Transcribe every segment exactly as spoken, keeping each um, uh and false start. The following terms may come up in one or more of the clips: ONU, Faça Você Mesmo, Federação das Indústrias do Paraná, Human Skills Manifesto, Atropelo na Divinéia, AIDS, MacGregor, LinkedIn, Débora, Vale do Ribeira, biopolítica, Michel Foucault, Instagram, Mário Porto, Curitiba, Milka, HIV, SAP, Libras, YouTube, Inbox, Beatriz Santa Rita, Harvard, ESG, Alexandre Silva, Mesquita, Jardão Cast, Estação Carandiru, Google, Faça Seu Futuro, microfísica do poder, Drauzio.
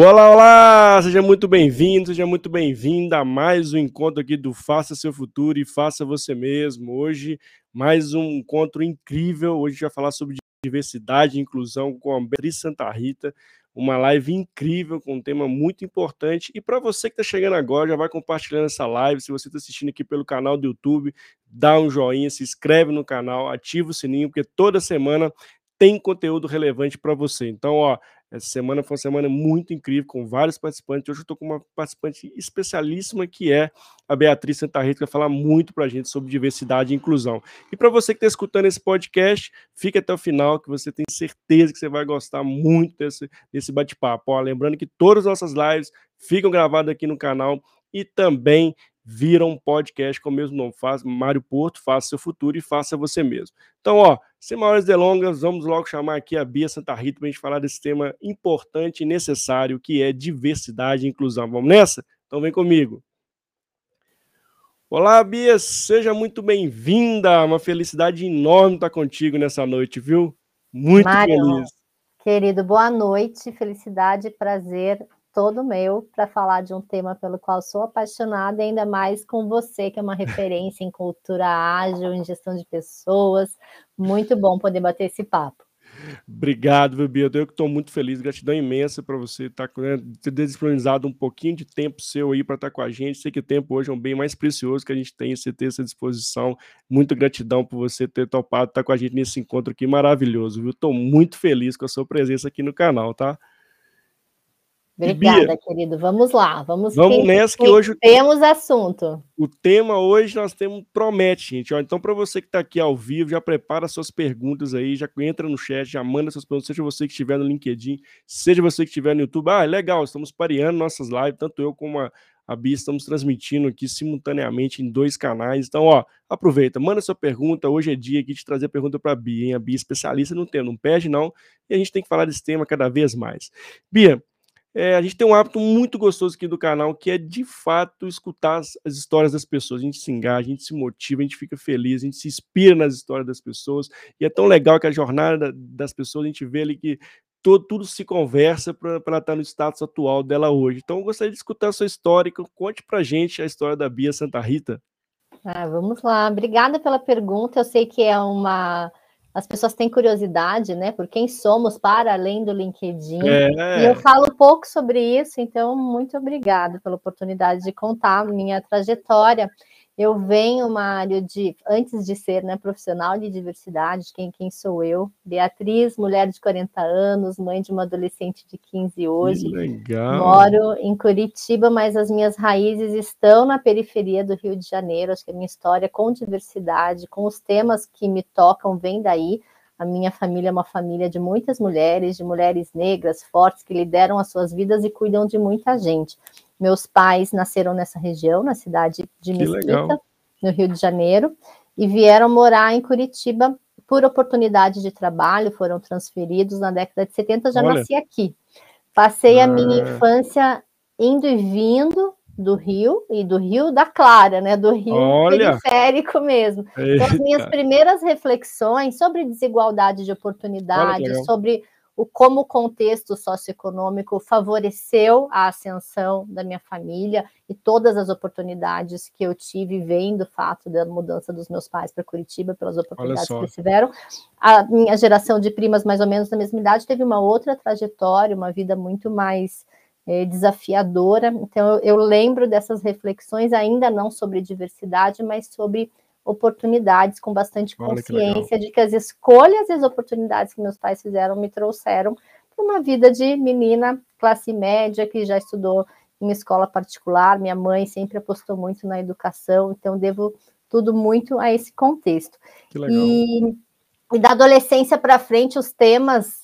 Olá, olá! Seja muito bem-vindo, seja muito bem-vinda a mais um encontro aqui do Faça Seu Futuro e Faça Você Mesmo. Hoje, mais um encontro incrível. Hoje a gente vai falar sobre diversidade e inclusão com a Beatriz Santa Rita. Uma live incrível, com um tema muito importante. E para você que está chegando agora, já vai compartilhando essa live. Se você está assistindo aqui pelo canal do YouTube, dá um joinha, se inscreve no canal, ativa o sininho, porque toda semana tem conteúdo relevante para você. Então, ó... Essa semana foi uma semana muito incrível, com vários participantes. Hoje eu estou com uma participante especialíssima, que é a Beatriz Santa Rita, que vai falar muito para a gente sobre diversidade e inclusão. E para você que está escutando esse podcast, fica até o final, que você tem certeza que você vai gostar muito desse, desse bate-papo. Ó, lembrando que todas as nossas lives ficam gravadas aqui no canal e também viram podcast com o mesmo nome, Mário Porto, Faça Seu Futuro e Faça Você Mesmo. Então, ó, sem maiores delongas, vamos logo chamar aqui a Bia Santa Rita para a gente falar desse tema importante e necessário, que é diversidade e inclusão. Vamos nessa? Então vem comigo. Olá, Bia, seja muito bem-vinda. Uma felicidade enorme estar contigo nessa noite, viu? Muito Mário, feliz. Querido, boa noite, felicidade, prazer todo meu para falar de um tema pelo qual sou apaixonada, e ainda mais com você, que é uma referência em cultura ágil, em gestão de pessoas. Muito bom poder bater esse papo. Obrigado, Bebê. Eu que estou muito feliz, gratidão imensa para você estar, né, ter disponibilizado um pouquinho de tempo seu aí para estar com a gente. Sei que o tempo hoje é um bem mais precioso que a gente tem, você ter essa disposição. Muito gratidão por você ter topado estar com a gente nesse encontro aqui maravilhoso, viu? Estou muito feliz com a sua presença aqui no canal, tá? Obrigada, Bia, querido. Vamos lá, vamos, vamos nessa, que hoje temos assunto. O tema hoje nós temos promete, gente. Ó, então, para você que está aqui ao vivo, já prepara suas perguntas aí, já entra no chat, já manda suas perguntas, seja você que estiver no LinkedIn, seja você que estiver no YouTube. Ah, legal, estamos pareando nossas lives, tanto eu como a, a Bia estamos transmitindo aqui simultaneamente em dois canais. Então, ó, aproveita, manda sua pergunta. Hoje é dia aqui de trazer a pergunta para a Bia, hein? A Bia é especialista no tema, não perde não, e a gente tem que falar desse tema cada vez mais. Bia, É, a gente tem um hábito muito gostoso aqui do canal, que é, de fato, escutar as, as histórias das pessoas. A gente se engaja, a gente se motiva, a gente fica feliz, a gente se inspira nas histórias das pessoas. E é tão legal que a jornada das pessoas, a gente vê ali que todo, tudo se conversa para ela estar no status atual dela hoje. Então, eu gostaria de escutar a sua história. Conte para a gente a história da Bia Santa Rita. Ah, vamos lá. Obrigada pela pergunta. Eu sei que é uma... As pessoas têm curiosidade, né, por quem somos para além do LinkedIn, é. E eu falo um pouco sobre isso, então muito obrigada pela oportunidade de contar a minha trajetória. Eu venho, Mário, de, antes de ser, né, profissional de diversidade, quem, quem sou eu? Beatriz, mulher de quarenta anos, mãe de uma adolescente de quinze hoje. Legal. Moro em Curitiba, mas as minhas raízes estão na periferia do Rio de Janeiro. Acho que a minha história com diversidade, com os temas que me tocam, vem daí. A minha família é uma família de muitas mulheres, de mulheres negras, fortes, que lideram as suas vidas e cuidam de muita gente. Meus pais nasceram nessa região, na cidade de Mesquita, no Rio de Janeiro, e vieram morar em Curitiba por oportunidade de trabalho, foram transferidos na década de setenta, já Olha. nasci aqui. Passei ah. a minha infância indo e vindo do Rio, e do Rio da Clara, né? Do Rio Olha. periférico mesmo. Eita. Então, as minhas primeiras reflexões sobre desigualdade de oportunidade, sobre o como o contexto socioeconômico favoreceu a ascensão da minha família e todas as oportunidades que eu tive, vendo o fato da mudança dos meus pais para Curitiba, pelas oportunidades que eles tiveram. A minha geração de primas, mais ou menos da mesma idade, teve uma outra trajetória, uma vida muito mais eh, desafiadora. Então, eu, eu lembro dessas reflexões, ainda não sobre diversidade, mas sobre oportunidades, com bastante consciência de que as escolhas e as oportunidades que meus pais fizeram me trouxeram para uma vida de menina classe média, que já estudou em escola particular. Minha mãe sempre apostou muito na educação, então devo tudo muito a esse contexto. Que legal. E, e da adolescência para frente, os temas,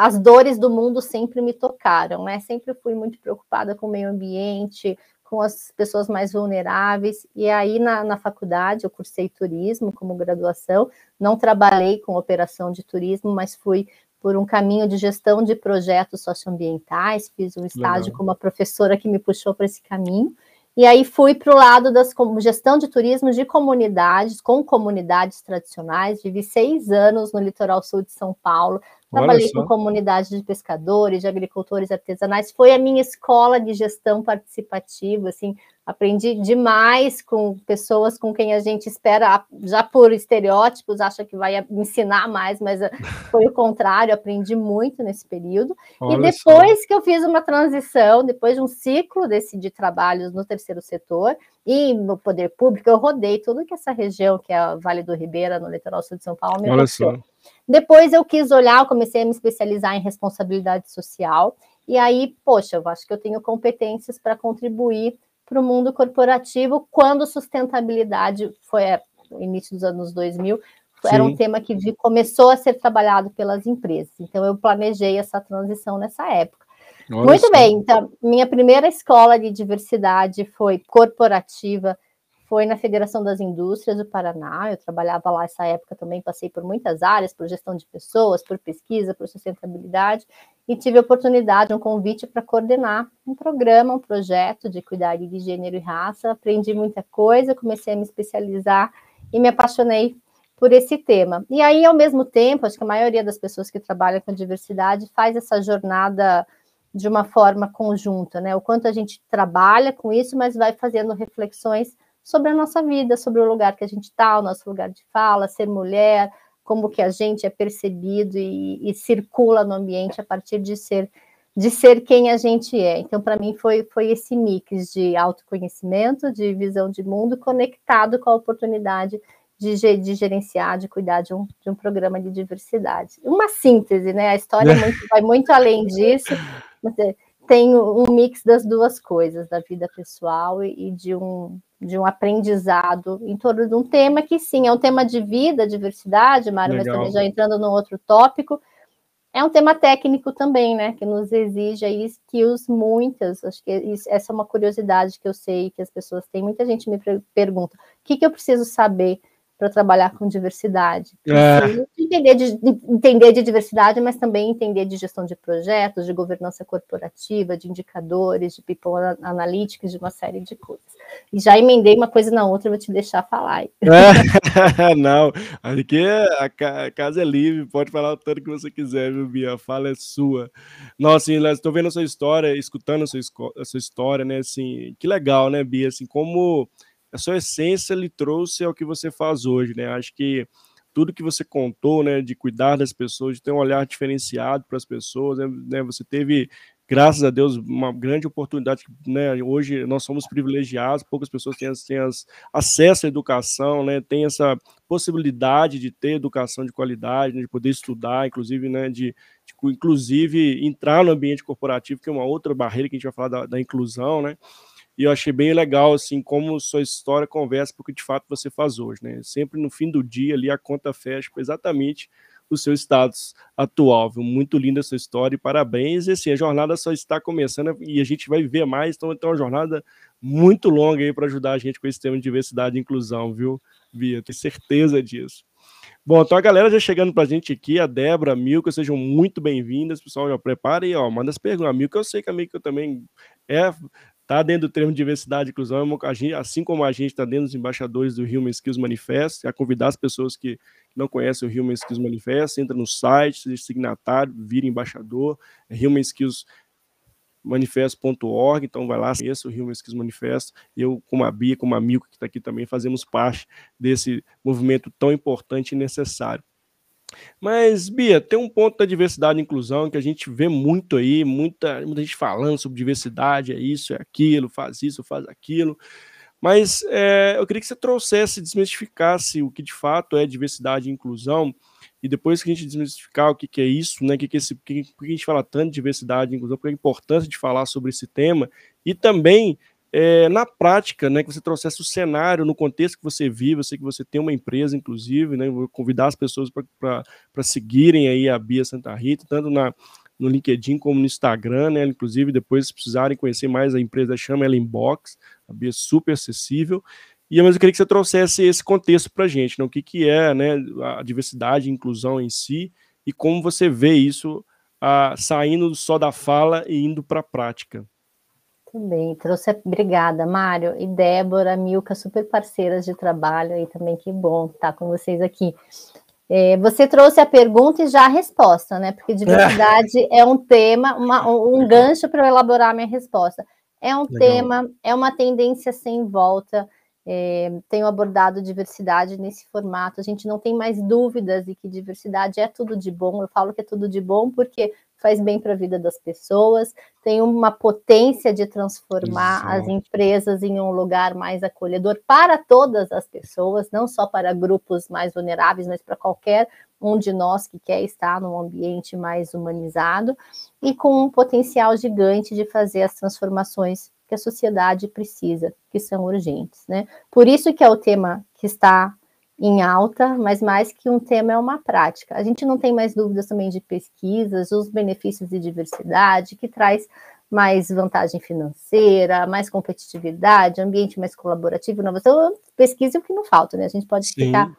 as dores do mundo sempre me tocaram, né? Sempre fui muito preocupada com o meio ambiente, com as pessoas mais vulneráveis, e aí na, na faculdade eu cursei turismo como graduação, não trabalhei com operação de turismo, mas fui por um caminho de gestão de projetos socioambientais, fiz um estágio Legal. com uma professora que me puxou para esse caminho, E aí fui para o lado da gestão de turismo de comunidades, com comunidades tradicionais. Vivi seis anos no litoral sul de São Paulo. Trabalhei com comunidades de pescadores, de agricultores artesanais. Foi a minha escola de gestão participativa, assim. Aprendi demais com pessoas com quem a gente espera, já por estereótipos, acha que vai ensinar mais, mas foi o contrário, aprendi muito nesse período. Olha, e depois só. que eu fiz uma transição, depois de um ciclo desse de trabalhos no terceiro setor e no poder público, eu rodei tudo que essa região, que é a Vale do Ribeira, no litoral sul de São Paulo, me mostrou. Depois eu quis olhar, eu comecei a me especializar em responsabilidade social, e aí, poxa, eu acho que eu tenho competências para contribuir para o mundo corporativo, quando sustentabilidade foi no início dos anos dois mil, Sim. era um tema que começou a ser trabalhado pelas empresas. Então, eu planejei essa transição nessa época. Olha Muito só. bem, então, minha primeira escola de diversidade foi corporativa, foi na Federação das Indústrias do Paraná. Eu trabalhava lá nessa época também, passei por muitas áreas, por gestão de pessoas, por pesquisa, por sustentabilidade, e tive a oportunidade, um convite para coordenar um programa, um projeto de equidade de gênero e raça. Aprendi muita coisa, comecei a me especializar e me apaixonei por esse tema. E aí, ao mesmo tempo, acho que a maioria das pessoas que trabalham com diversidade faz essa jornada de uma forma conjunta, né? O quanto a gente trabalha com isso, mas vai fazendo reflexões sobre a nossa vida, sobre o lugar que a gente está, o nosso lugar de fala, ser mulher, como que a gente é percebido e, e circula no ambiente a partir de ser, de ser quem a gente é. Então, para mim, foi, foi esse mix de autoconhecimento, de visão de mundo, conectado com a oportunidade de, de gerenciar, de cuidar de um, de um programa de diversidade. Uma síntese, né? A história muito, vai muito além disso, mas tem um mix das duas coisas, da vida pessoal e, e de um... de um aprendizado em torno de um tema que, sim, é um tema de vida, diversidade, Mário, mas também já entrando num outro tópico, é um tema técnico também, né, que nos exige aí skills muitas, acho que isso, essa é uma curiosidade que eu sei que as pessoas têm, muita gente me pergunta, o que, que eu preciso saber para trabalhar com diversidade? Preciso é. entender, de, entender de diversidade, mas também entender de gestão de projetos, de governança corporativa, de indicadores, de people analytics, de uma série de coisas. E já emendei uma coisa na outra, vou te deixar falar. É, não, aqui a casa é livre, pode falar o tanto que você quiser, viu, Bia? A fala é sua. Nossa, estou vendo a sua história, escutando a sua, a sua história, né? Assim, que legal, né, Bia? Assim, como a sua essência lhe trouxe ao que você faz hoje, né? Acho que tudo que você contou, né, de cuidar das pessoas, de ter um olhar diferenciado para as pessoas, né? Você teve, graças a Deus, uma grande oportunidade, né? Hoje nós somos privilegiados, poucas pessoas têm, têm as, acesso à educação, né? Tem essa possibilidade de ter educação de qualidade, né? De poder estudar, inclusive, né? de, de inclusive entrar no ambiente corporativo, que é uma outra barreira que a gente vai falar da, da inclusão, né? E eu achei bem legal, assim, como sua história conversa com o que de fato você faz hoje, né? Sempre no fim do dia ali a conta fecha exatamente o seu status atual, viu? Muito linda a sua história e parabéns. E assim, a jornada só está começando e a gente vai ver mais, então é uma jornada muito longa aí para ajudar a gente com esse tema de diversidade e inclusão, viu, Bia? Tenho certeza disso. Bom, então a galera já chegando pra gente aqui, a Débora, a Milka, sejam muito bem-vindas, pessoal, já preparem, ó, manda as perguntas. A Milka, eu sei que a Milka também é... Está dentro do termo de diversidade e inclusão, assim como a gente está dentro dos embaixadores do Human Skills Manifesto, a convidar as pessoas que não conhecem o Human Skills Manifesto, entra no site, seja signatário, vira embaixador, é human skills manifesto ponto org, então vai lá, conheça o Human Skills Manifesto, eu, como a Bia, como a Milka, que está aqui também, fazemos parte desse movimento tão importante e necessário. Mas, Bia, tem um ponto da diversidade e inclusão que a gente vê muito aí, muita, muita gente falando sobre diversidade, é isso, é aquilo, faz isso, faz aquilo, mas é, eu queria que você trouxesse, desmistificasse o que de fato é diversidade e inclusão, e depois que a gente desmistificar o que, que é isso, né, que que esse, que, que a gente fala tanto de diversidade e inclusão, porque é importante de falar sobre esse tema, e também... É, na prática, né, que você trouxesse o cenário, no contexto que você vive, eu sei que você tem uma empresa, inclusive, né, vou convidar as pessoas para seguirem aí a Bia Santa Rita, tanto na, no LinkedIn como no Instagram, né, inclusive depois se precisarem conhecer mais a empresa, chama ela Inbox, a Bia é super acessível, e mas eu queria que você trouxesse esse contexto para a gente, né, o que, que é, né, a diversidade e inclusão em si, e como você vê isso a, saindo só da fala e indo para a prática. Também trouxe, a... obrigada, Mário e Débora, Milka, super parceiras de trabalho aí também, que bom estar com vocês aqui. É, você trouxe a pergunta e já a resposta, né? Porque diversidade é, é um tema, uma, um gancho para eu elaborar a minha resposta. É um Legal. tema, é uma tendência sem volta. É, tenho abordado diversidade nesse formato, a gente não tem mais dúvidas de que diversidade é tudo de bom. Eu falo que é tudo de bom porque faz bem para a vida das pessoas, tem uma potência de transformar Isso. as empresas em um lugar mais acolhedor para todas as pessoas, não só para grupos mais vulneráveis, mas para qualquer um de nós que quer estar num ambiente mais humanizado e com um potencial gigante de fazer as transformações que a sociedade precisa, que são urgentes, né? Por isso que é o tema que está em alta, mas mais que um tema é uma prática. A gente não tem mais dúvidas também de pesquisas, os benefícios de diversidade, que traz mais vantagem financeira, mais competitividade, ambiente mais colaborativo, inovação, pesquisa é o que não falta, né? A gente pode Sim. ficar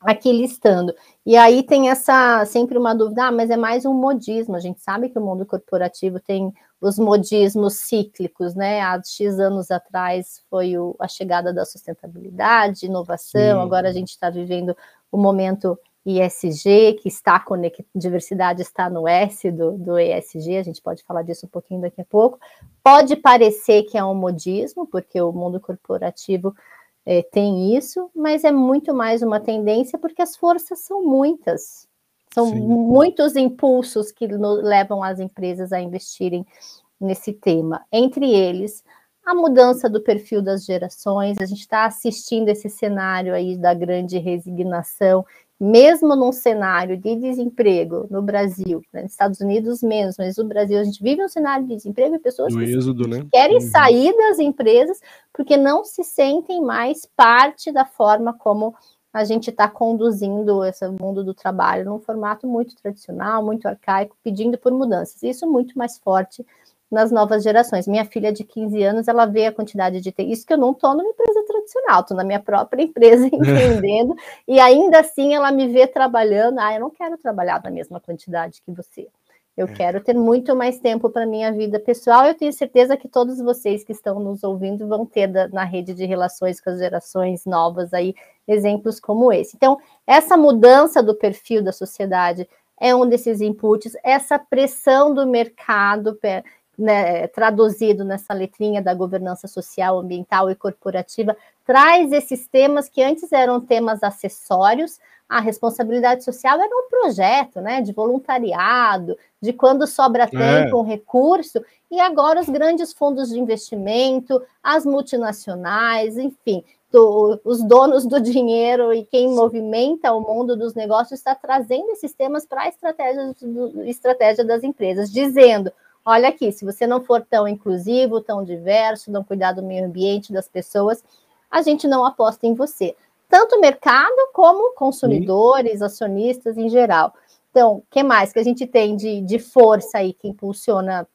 aqui listando. E aí tem essa, sempre uma dúvida, ah, mas é mais um modismo, a gente sabe que o mundo corporativo tem os modismos cíclicos, né? Há X anos atrás foi o, a chegada da sustentabilidade, inovação, Sim. agora a gente está vivendo o momento E S G, que está conectado, diversidade está no S do, do E S G, a gente pode falar disso um pouquinho daqui a pouco. Pode parecer que é um modismo, porque o mundo corporativo É, tem isso, mas é muito mais uma tendência, porque as forças são muitas, são Sim. muitos impulsos que no, levam as empresas a investirem nesse tema, entre eles a mudança do perfil das gerações. A gente está assistindo esse cenário aí da grande resignação, mesmo num cenário de desemprego no Brasil, né, nos Estados Unidos menos, mas no Brasil a gente vive um cenário de desemprego e pessoas que êxodo, né? querem uhum. sair das empresas porque não se sentem mais parte da forma como a gente está conduzindo esse mundo do trabalho num formato muito tradicional, muito arcaico, pedindo por mudanças. Isso é muito mais forte nas novas gerações. Minha filha de quinze anos, ela vê a quantidade de... Te... Isso que eu não estou numa empresa tradicional, estou na minha própria empresa empreendendo, e ainda assim ela me vê trabalhando. Ah, eu não quero trabalhar na mesma quantidade que você. Eu é. quero ter muito mais tempo para a minha vida pessoal. Eu tenho certeza que todos vocês que estão nos ouvindo vão ter da, na rede de relações com as gerações novas aí, exemplos como esse. Então, essa mudança do perfil da sociedade é um desses inputs, essa pressão do mercado... Per... Né, traduzido nessa letrinha da governança social, ambiental e corporativa, traz esses temas que antes eram temas acessórios. A responsabilidade social era um projeto, né, de voluntariado, de quando sobra tempo, um recurso, e agora os grandes fundos de investimento, as multinacionais, enfim, do, os donos do dinheiro e quem movimenta o mundo dos negócios está trazendo esses temas para a estratégia, estratégia das empresas, dizendo... Olha aqui, se você não for tão inclusivo, tão diverso, não cuidar do meio ambiente, das pessoas, a gente não aposta em você. Tanto o mercado como consumidores, acionistas em geral. Então, o que mais que a gente tem de, de força aí que impulsiona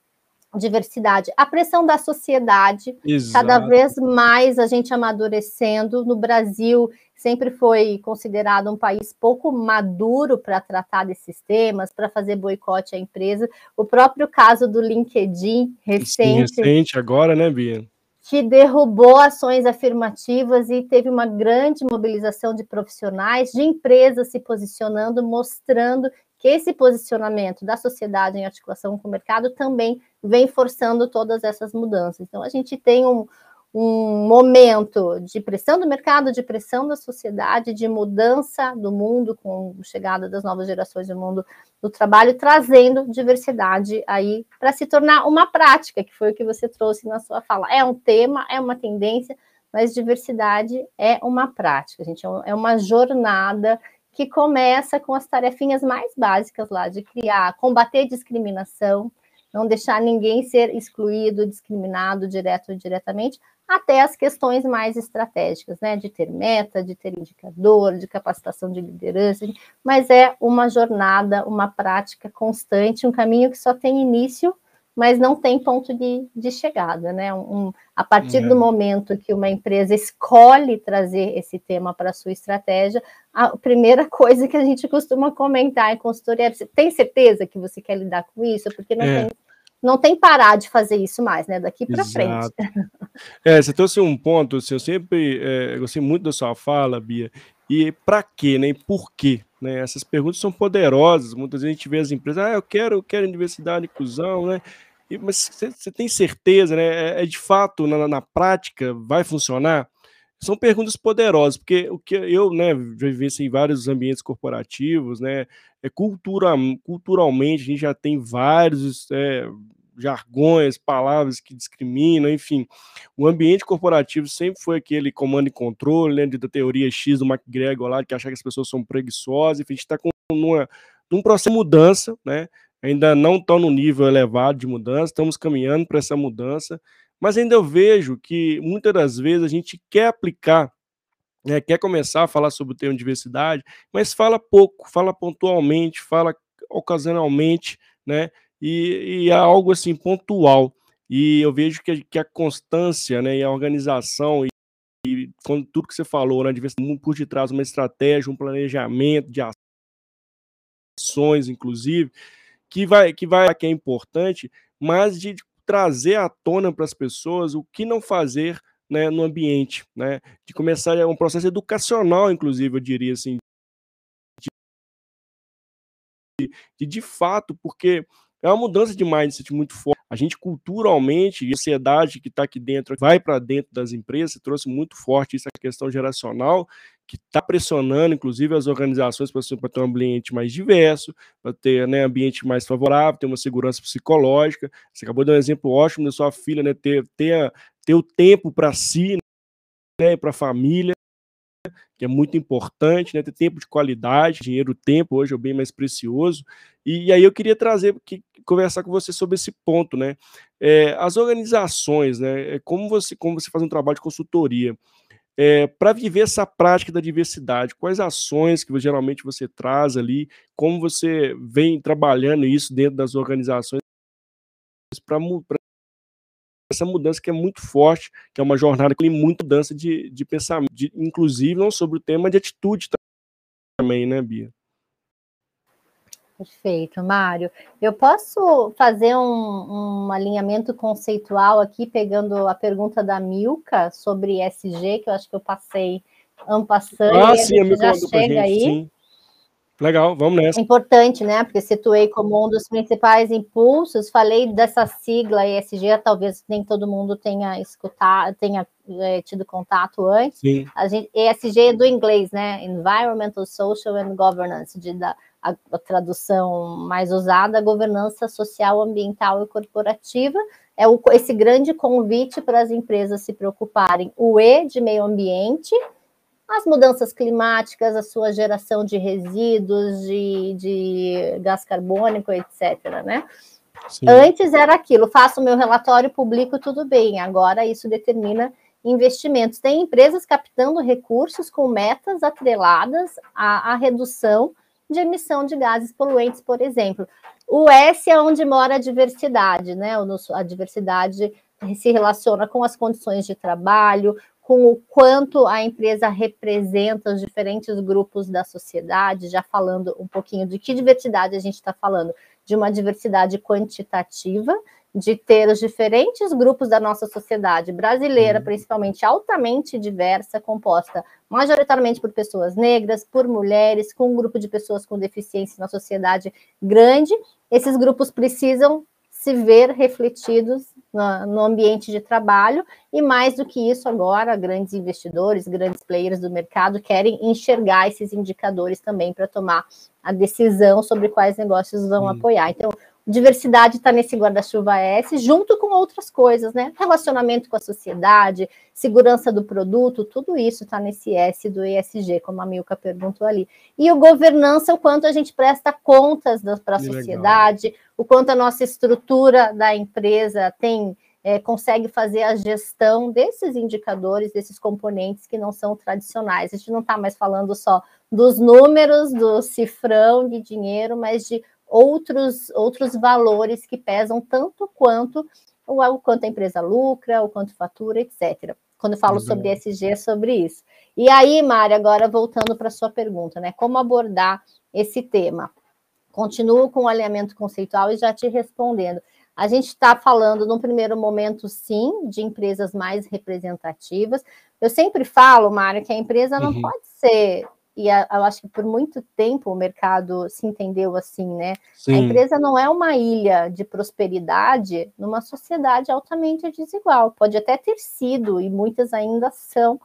diversidade? A pressão da sociedade, Exato. cada vez mais a gente amadurecendo. No Brasil, sempre foi considerado um país pouco maduro para tratar desses temas, para fazer boicote à empresa. O próprio caso do LinkedIn, recente... Sim, recente agora, né, Bia? Que derrubou ações afirmativas e teve uma grande mobilização de profissionais, de empresas se posicionando, mostrando que esse posicionamento da sociedade em articulação com o mercado também vem forçando todas essas mudanças. Então, a gente tem um, um momento de pressão do mercado, de pressão da sociedade, de mudança do mundo, com a chegada das novas gerações do mundo do trabalho, trazendo diversidade aí para se tornar uma prática, que foi o que você trouxe na sua fala. É um tema, é uma tendência, mas diversidade é uma prática, gente, é uma jornada que começa com as tarefinhas mais básicas lá, de criar, combater discriminação, não deixar ninguém ser excluído, discriminado, direto ou indiretamente, até as questões mais estratégicas, né? De ter meta, de ter indicador, de capacitação de liderança, mas é uma jornada, uma prática constante, um caminho que só tem início, mas não tem ponto de, de chegada, né? Um, a partir é. do momento que uma empresa escolhe trazer esse tema para a sua estratégia, a primeira coisa que a gente costuma comentar em consultoria é: tem certeza que você quer lidar com isso? Porque não é. tem não tem parar de fazer isso mais, né? Daqui para frente. É, você trouxe um ponto, assim, eu sempre é, gostei muito da sua fala, Bia, e para quê, né? E por quê? Né? Essas perguntas são poderosas, muitas vezes a gente vê as empresas, ah, eu quero, eu quero diversidade e inclusão, né? E, mas você tem certeza, né? É, é de fato, na, na prática, vai funcionar? São perguntas poderosas, porque o que eu, né, já vivenciei em vários ambientes corporativos, né, é cultura, culturalmente a gente já tem vários é, jargões, palavras que discriminam, enfim. O ambiente corporativo sempre foi aquele comando e controle, né, da teoria X do MacGregor lá, que achar que as pessoas são preguiçosas, enfim, a gente está num processo de mudança, né, ainda não estão no nível elevado de mudança, estamos caminhando para essa mudança. Mas ainda eu vejo que, muitas das vezes, a gente quer aplicar, né, quer começar a falar sobre o tema diversidade, mas fala pouco, fala pontualmente, fala ocasionalmente, né, e, e é algo assim pontual. E eu vejo que, que a constância, né, e a organização, e, e com tudo que você falou, né, diversidade, por detrás uma estratégia, um planejamento de ações, inclusive, que vai, que vai, que é importante, mas de trazer à tona para as pessoas o que não fazer, né, no ambiente, né, de começar um processo educacional, inclusive, eu diria assim, de, de, de fato, porque é uma mudança de mindset muito forte. A gente culturalmente, a sociedade que está aqui dentro, vai para dentro das empresas, trouxe muito forte essa questão geracional, que está pressionando, inclusive, as organizações para ter um ambiente mais diverso, para ter, né, ambiente mais favorável, ter uma segurança psicológica. Você acabou de dar um exemplo ótimo da sua filha, né, ter, ter, ter o tempo para si, né, para a família, que é muito importante, né, ter tempo de qualidade, dinheiro, tempo, hoje é o bem mais precioso. E, e aí eu queria trazer, que, conversar com você sobre esse ponto, né, é, as organizações, né, como você, como você faz um trabalho de consultoria, é, para viver essa prática da diversidade, quais ações que geralmente você traz ali, como você vem trabalhando isso dentro das organizações, para essa mudança que é muito forte, que é uma jornada que tem muita mudança de, de pensamento, de, inclusive não sobre o tema, de atitude também, né, Bia? Perfeito, Mário. Eu posso fazer um, um alinhamento conceitual aqui, pegando a pergunta da Milka sobre E S G, que eu acho que eu passei ano passado. Ah, sim, a Milka mandou pra gente, aí. Sim. Legal, vamos nessa. Importante, né? Porque situei como um dos principais impulsos, falei dessa sigla E S G, talvez nem todo mundo tenha escutado, tenha é, tido contato antes. Sim. A gente, E S G é do inglês, né? Environmental, Social and Governance, de, da, a, a tradução mais usada, governança social, ambiental e corporativa. É o, esse grande convite para as empresas se preocuparem. O E de meio ambiente, as mudanças climáticas, a sua geração de resíduos, de, de gás carbônico, etcétera, né? Sim. Antes era aquilo, faço o meu relatório, publico, tudo bem. Agora isso determina investimentos. Tem empresas captando recursos com metas atreladas à, à redução de emissão de gases poluentes, por exemplo. O S é onde mora a diversidade, né? A diversidade se relaciona com as condições de trabalho, com o quanto a empresa representa os diferentes grupos da sociedade, já falando um pouquinho de que diversidade a gente está falando, de uma diversidade quantitativa, de ter os diferentes grupos da nossa sociedade brasileira, uhum, principalmente altamente diversa, composta majoritariamente por pessoas negras, por mulheres, com um grupo de pessoas com deficiência na sociedade grande. Esses grupos precisam se ver refletidos na, no ambiente de trabalho, e mais do que isso agora, grandes investidores, grandes players do mercado querem enxergar esses indicadores também para tomar a decisão sobre quais negócios vão, sim, apoiar. Então, diversidade está nesse guarda-chuva S, junto com outras coisas, né? Relacionamento com a sociedade, segurança do produto, tudo isso está nesse S do E S G, como a Milka perguntou ali. E o governança, o quanto a gente presta contas para a sociedade, legal, o quanto a nossa estrutura da empresa tem, é, consegue fazer a gestão desses indicadores, desses componentes que não são tradicionais. A gente não está mais falando só dos números, do cifrão de dinheiro, mas de outros, outros valores que pesam tanto quanto o, o quanto a empresa lucra, o quanto fatura, etcétera. Quando eu falo, uhum, sobre E S G, é sobre isso. E aí, Mário, agora voltando para a sua pergunta, né? Como abordar esse tema? Continuo com o alinhamento conceitual e já te respondendo. A gente está falando, num primeiro momento, sim, de empresas mais representativas. Eu sempre falo, Mário, que a empresa não uhum. pode ser... E a, eu acho que por muito tempo o mercado se entendeu assim, né? Sim. A empresa não é uma ilha de prosperidade numa sociedade altamente desigual. Pode até ter sido, e muitas ainda são.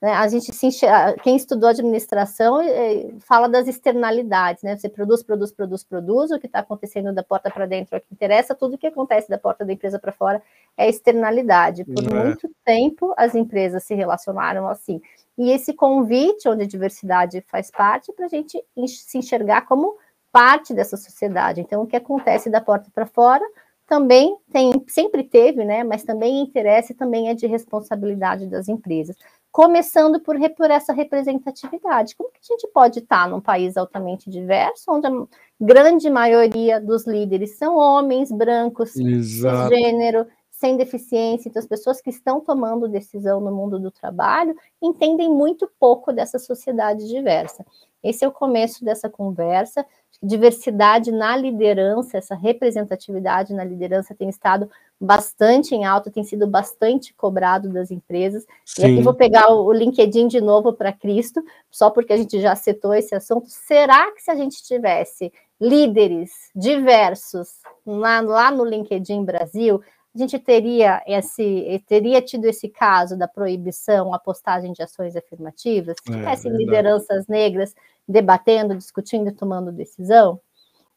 Né? A gente se enxerga, quem estudou administração é, fala das externalidades, né? Você produz, produz, produz, produz, o que está acontecendo da porta para dentro é o que interessa, tudo que acontece da porta da empresa para fora é externalidade. Por é. muito tempo as empresas se relacionaram assim. E esse convite, onde a diversidade faz parte, para a gente se enxergar como parte dessa sociedade. Então, o que acontece da porta para fora também tem, sempre teve, né? Mas também interessa e também é de responsabilidade das empresas. Começando por, por essa representatividade. Como que a gente pode estar num país altamente diverso, onde a grande maioria dos líderes são homens, brancos, gênero, sem deficiência? Então, as pessoas que estão tomando decisão no mundo do trabalho entendem muito pouco dessa sociedade diversa. Esse é o começo dessa conversa. Diversidade na liderança, essa representatividade na liderança tem estado bastante em alta, tem sido bastante cobrado das empresas. Sim. E aqui vou pegar o LinkedIn de novo para Cristo, só porque a gente já citou esse assunto. Será que se a gente tivesse líderes diversos lá, lá no LinkedIn Brasil... a gente teria, esse, teria tido esse caso da proibição à postagem de ações afirmativas? Se tivessem é, lideranças negras debatendo, discutindo e tomando decisão?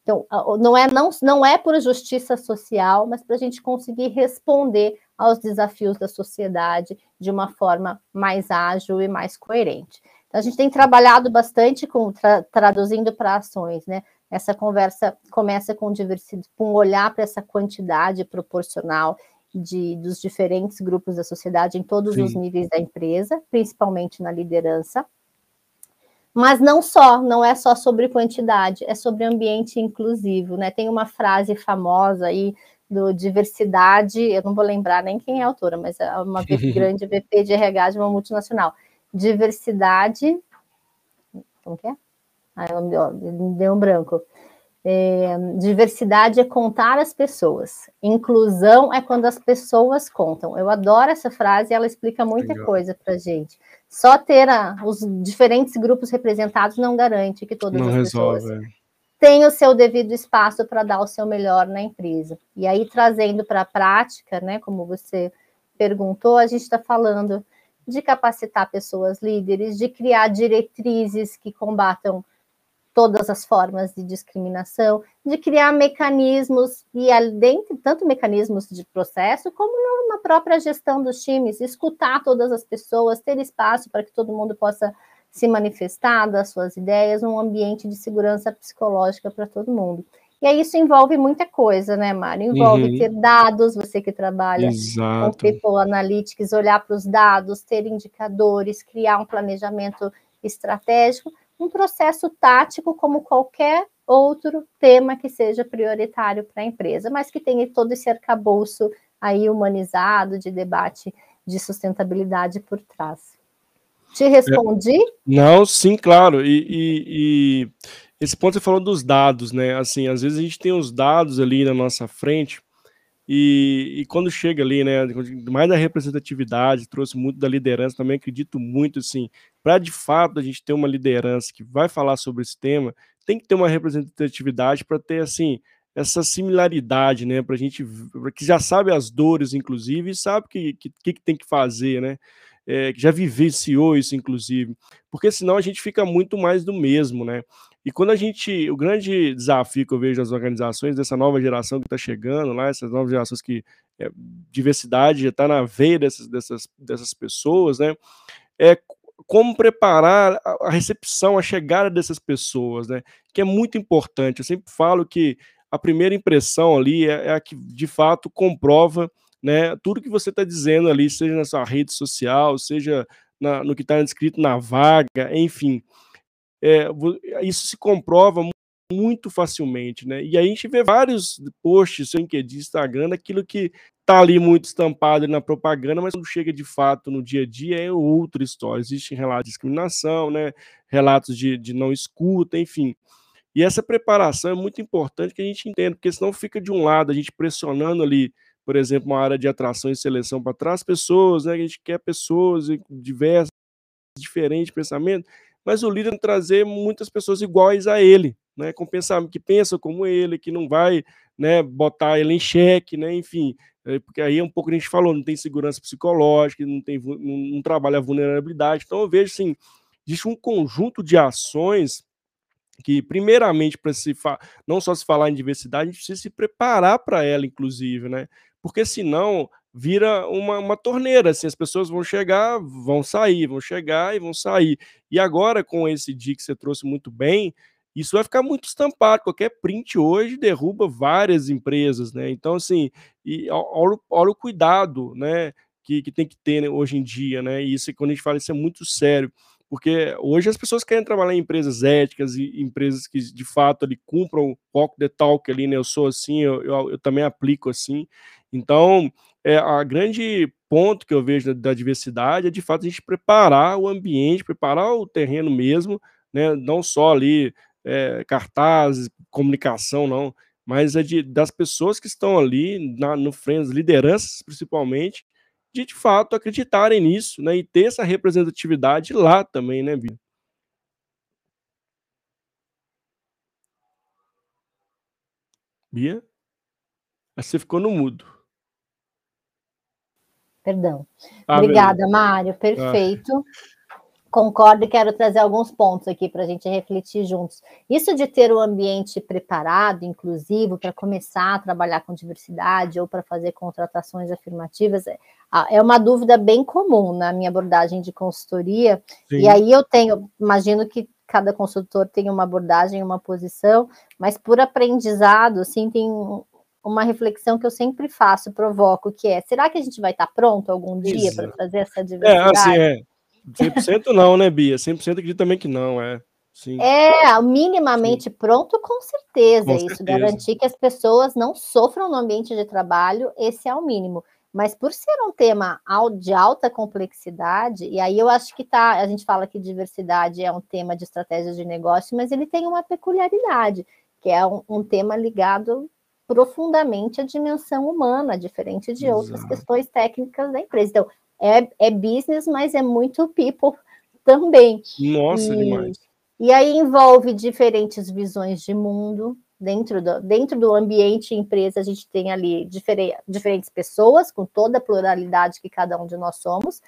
Então, não é, não, não é por justiça social, mas para a gente conseguir responder aos desafios da sociedade de uma forma mais ágil e mais coerente. Então, a gente tem trabalhado bastante com tra, traduzindo para ações, né? Essa conversa começa com, com um olhar para essa quantidade proporcional de, dos diferentes grupos da sociedade em todos Sim. os níveis da empresa, principalmente na liderança. Mas não só, não é só sobre quantidade, é sobre ambiente inclusivo, né? Tem uma frase famosa aí do diversidade, eu não vou lembrar nem quem é a autora, mas é uma grande V P de R H de uma multinacional. Diversidade... Como que é? Me deu um branco. É, diversidade é contar as pessoas. Inclusão é quando as pessoas contam. Eu adoro essa frase, ela explica muita Legal. coisa para a gente. Só ter a, os diferentes grupos representados não garante que todas não as resolve. pessoas tenham o seu devido espaço para dar o seu melhor na empresa. E aí, trazendo para a prática, né, como você perguntou, a gente está falando de capacitar pessoas líderes, de criar diretrizes que combatam todas as formas de discriminação, de criar mecanismos, e dentro, tanto mecanismos de processo, como na própria gestão dos times, escutar todas as pessoas, ter espaço para que todo mundo possa se manifestar das suas ideias, um ambiente de segurança psicológica para todo mundo. E aí isso envolve muita coisa, né, Mário? Envolve uhum. ter dados, você que trabalha Exato. com People Analytics, olhar para os dados, ter indicadores, criar um planejamento estratégico, um processo tático como qualquer outro tema que seja prioritário para a empresa, mas que tenha todo esse arcabouço aí humanizado de debate de sustentabilidade por trás. Te respondi? É, não, sim, claro. E, e, e esse ponto você falou dos dados, né? Assim, às vezes a gente tem os dados ali na nossa frente e, e quando chega ali, né? Mais da representatividade, trouxe muito da liderança também, acredito muito, assim, para de fato a gente ter uma liderança que vai falar sobre esse tema, tem que ter uma representatividade para ter, assim, essa similaridade, né? Para a gente, pra que já sabe as dores, inclusive, e sabe o que, que, que tem que fazer, né? É, que já vivenciou isso, inclusive, porque senão a gente fica muito mais do mesmo, né? E quando a gente, o grande desafio que eu vejo nas organizações, dessa nova geração que está chegando lá, essas novas gerações que é, diversidade já está na veia dessas, dessas, dessas pessoas, né? É como preparar a recepção, a chegada dessas pessoas, né? Que é muito importante. Eu sempre falo que a primeira impressão ali é, é a que de fato comprova, né, tudo que você está dizendo ali, seja na sua rede social, seja na, no que está escrito na vaga, enfim, é, isso se comprova muito facilmente, né? E aí a gente vê vários posts, LinkedIn, Instagram, aquilo que está ali muito estampado na propaganda, mas quando chega de fato no dia a dia é outra história. Existem relatos de discriminação, né, relatos de, de não escuta, enfim. E essa preparação é muito importante que a gente entenda, porque senão fica de um lado a gente pressionando ali, por exemplo, uma área de atração e seleção para trás, pessoas, né? A gente quer pessoas diversas, diferentes de pensamento, mas o líder tem que trazer muitas pessoas iguais a ele, né? Com pensamento, que pensam como ele, que não vai, né, botar ele em xeque, né? Enfim, porque aí é um pouco que a gente falou, não tem segurança psicológica, não, tem, não, não trabalha a vulnerabilidade. Então eu vejo assim, existe um conjunto de ações que, primeiramente, para se não só se falar em diversidade, a gente precisa se preparar para ela, inclusive, né? Porque senão vira uma, uma torneira, assim, as pessoas vão chegar, vão sair, vão chegar e vão sair. E agora, com esse dia que você trouxe muito bem, isso vai ficar muito estampado, qualquer print hoje derruba várias empresas, né? Então, assim, e olha, olha o cuidado, né, que, que tem que ter, né, hoje em dia, né? E isso, quando a gente fala isso, é muito sério, porque hoje as pessoas querem trabalhar em empresas éticas e empresas que, de fato, ali, cumpram o walk the talk ali, né? Eu sou assim, eu, eu, eu também aplico assim. Então, é, a grande ponto que eu vejo da, da diversidade é, de fato, a gente preparar o ambiente, preparar o terreno mesmo, né? Não só ali é, cartazes, comunicação, não, mas é de, das pessoas que estão ali, na, no frente, lideranças principalmente, de, de fato, acreditarem nisso, né, e ter essa representatividade lá também, né, Bia? Bia? Você ficou no mudo. Perdão. Ah, obrigada, mesmo. Mário, perfeito. Ah. Concordo e quero trazer alguns pontos aqui para a gente refletir juntos. Isso de ter um ambiente preparado, inclusivo, para começar a trabalhar com diversidade ou para fazer contratações afirmativas... É uma dúvida bem comum na minha abordagem de consultoria. Sim. E aí eu tenho, imagino que cada consultor tem uma abordagem, uma posição, mas por aprendizado, assim, tem uma reflexão que eu sempre faço, provoco, que é, será que a gente vai estar pronto algum dia para fazer essa diversidade? É, assim, é. cem por cento não, né, Bia? cem por cento acredito também que não, é. Sim. É, minimamente Sim. pronto, com certeza. Com isso, certeza. Garantir que as pessoas não sofram no ambiente de trabalho, esse é o mínimo. Mas por ser um tema de alta complexidade, e aí eu acho que tá, a gente fala que diversidade é um tema de estratégia de negócio, mas ele tem uma peculiaridade, que é um, um tema ligado profundamente à dimensão humana, diferente de Exato. Outras questões técnicas da empresa. Então, é, é business, mas é muito people também. Nossa, e, demais. E aí envolve diferentes visões de mundo. Dentro do, dentro do ambiente empresa, a gente tem ali difere, diferentes pessoas, com toda a pluralidade que cada um de nós somos.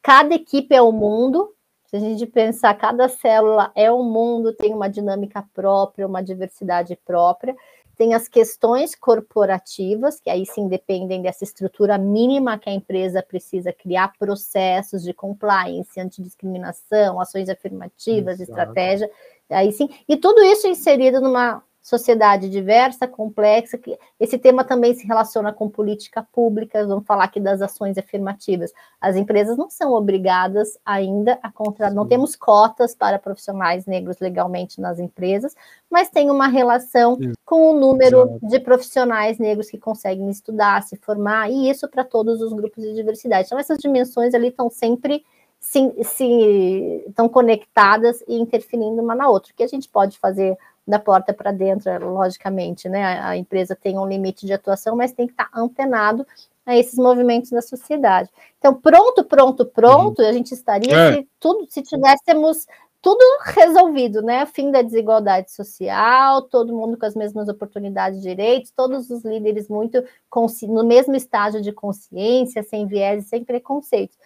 Cada equipe é um mundo. Se a gente pensar, cada célula é um mundo, tem uma dinâmica própria, uma diversidade própria. Tem as questões corporativas, que aí sim dependem dessa estrutura mínima que a empresa precisa criar, processos de compliance, antidiscriminação, ações afirmativas, Exato. Estratégia. Aí sim, e tudo isso inserido numa sociedade diversa, complexa, que esse tema também se relaciona com política pública, vamos falar aqui das ações afirmativas. As empresas não são obrigadas ainda a contratar, não temos cotas para profissionais negros legalmente nas empresas, mas tem uma relação Sim. com o número Exato. De profissionais negros que conseguem estudar, se formar, e isso para todos os grupos de diversidade. Então essas dimensões ali estão sempre se, se, estão conectadas e interferindo uma na outra. O que a gente pode fazer da porta para dentro, logicamente, né? A empresa tem um limite de atuação, mas tem que estar antenado a esses movimentos da sociedade. Então, pronto, pronto, pronto, uhum. a gente estaria é. se, tudo, se tivéssemos tudo resolvido, né? Fim da desigualdade social, todo mundo com as mesmas oportunidades e direitos, todos os líderes muito no mesmo estágio de consciência, sem viés e sem preconceito.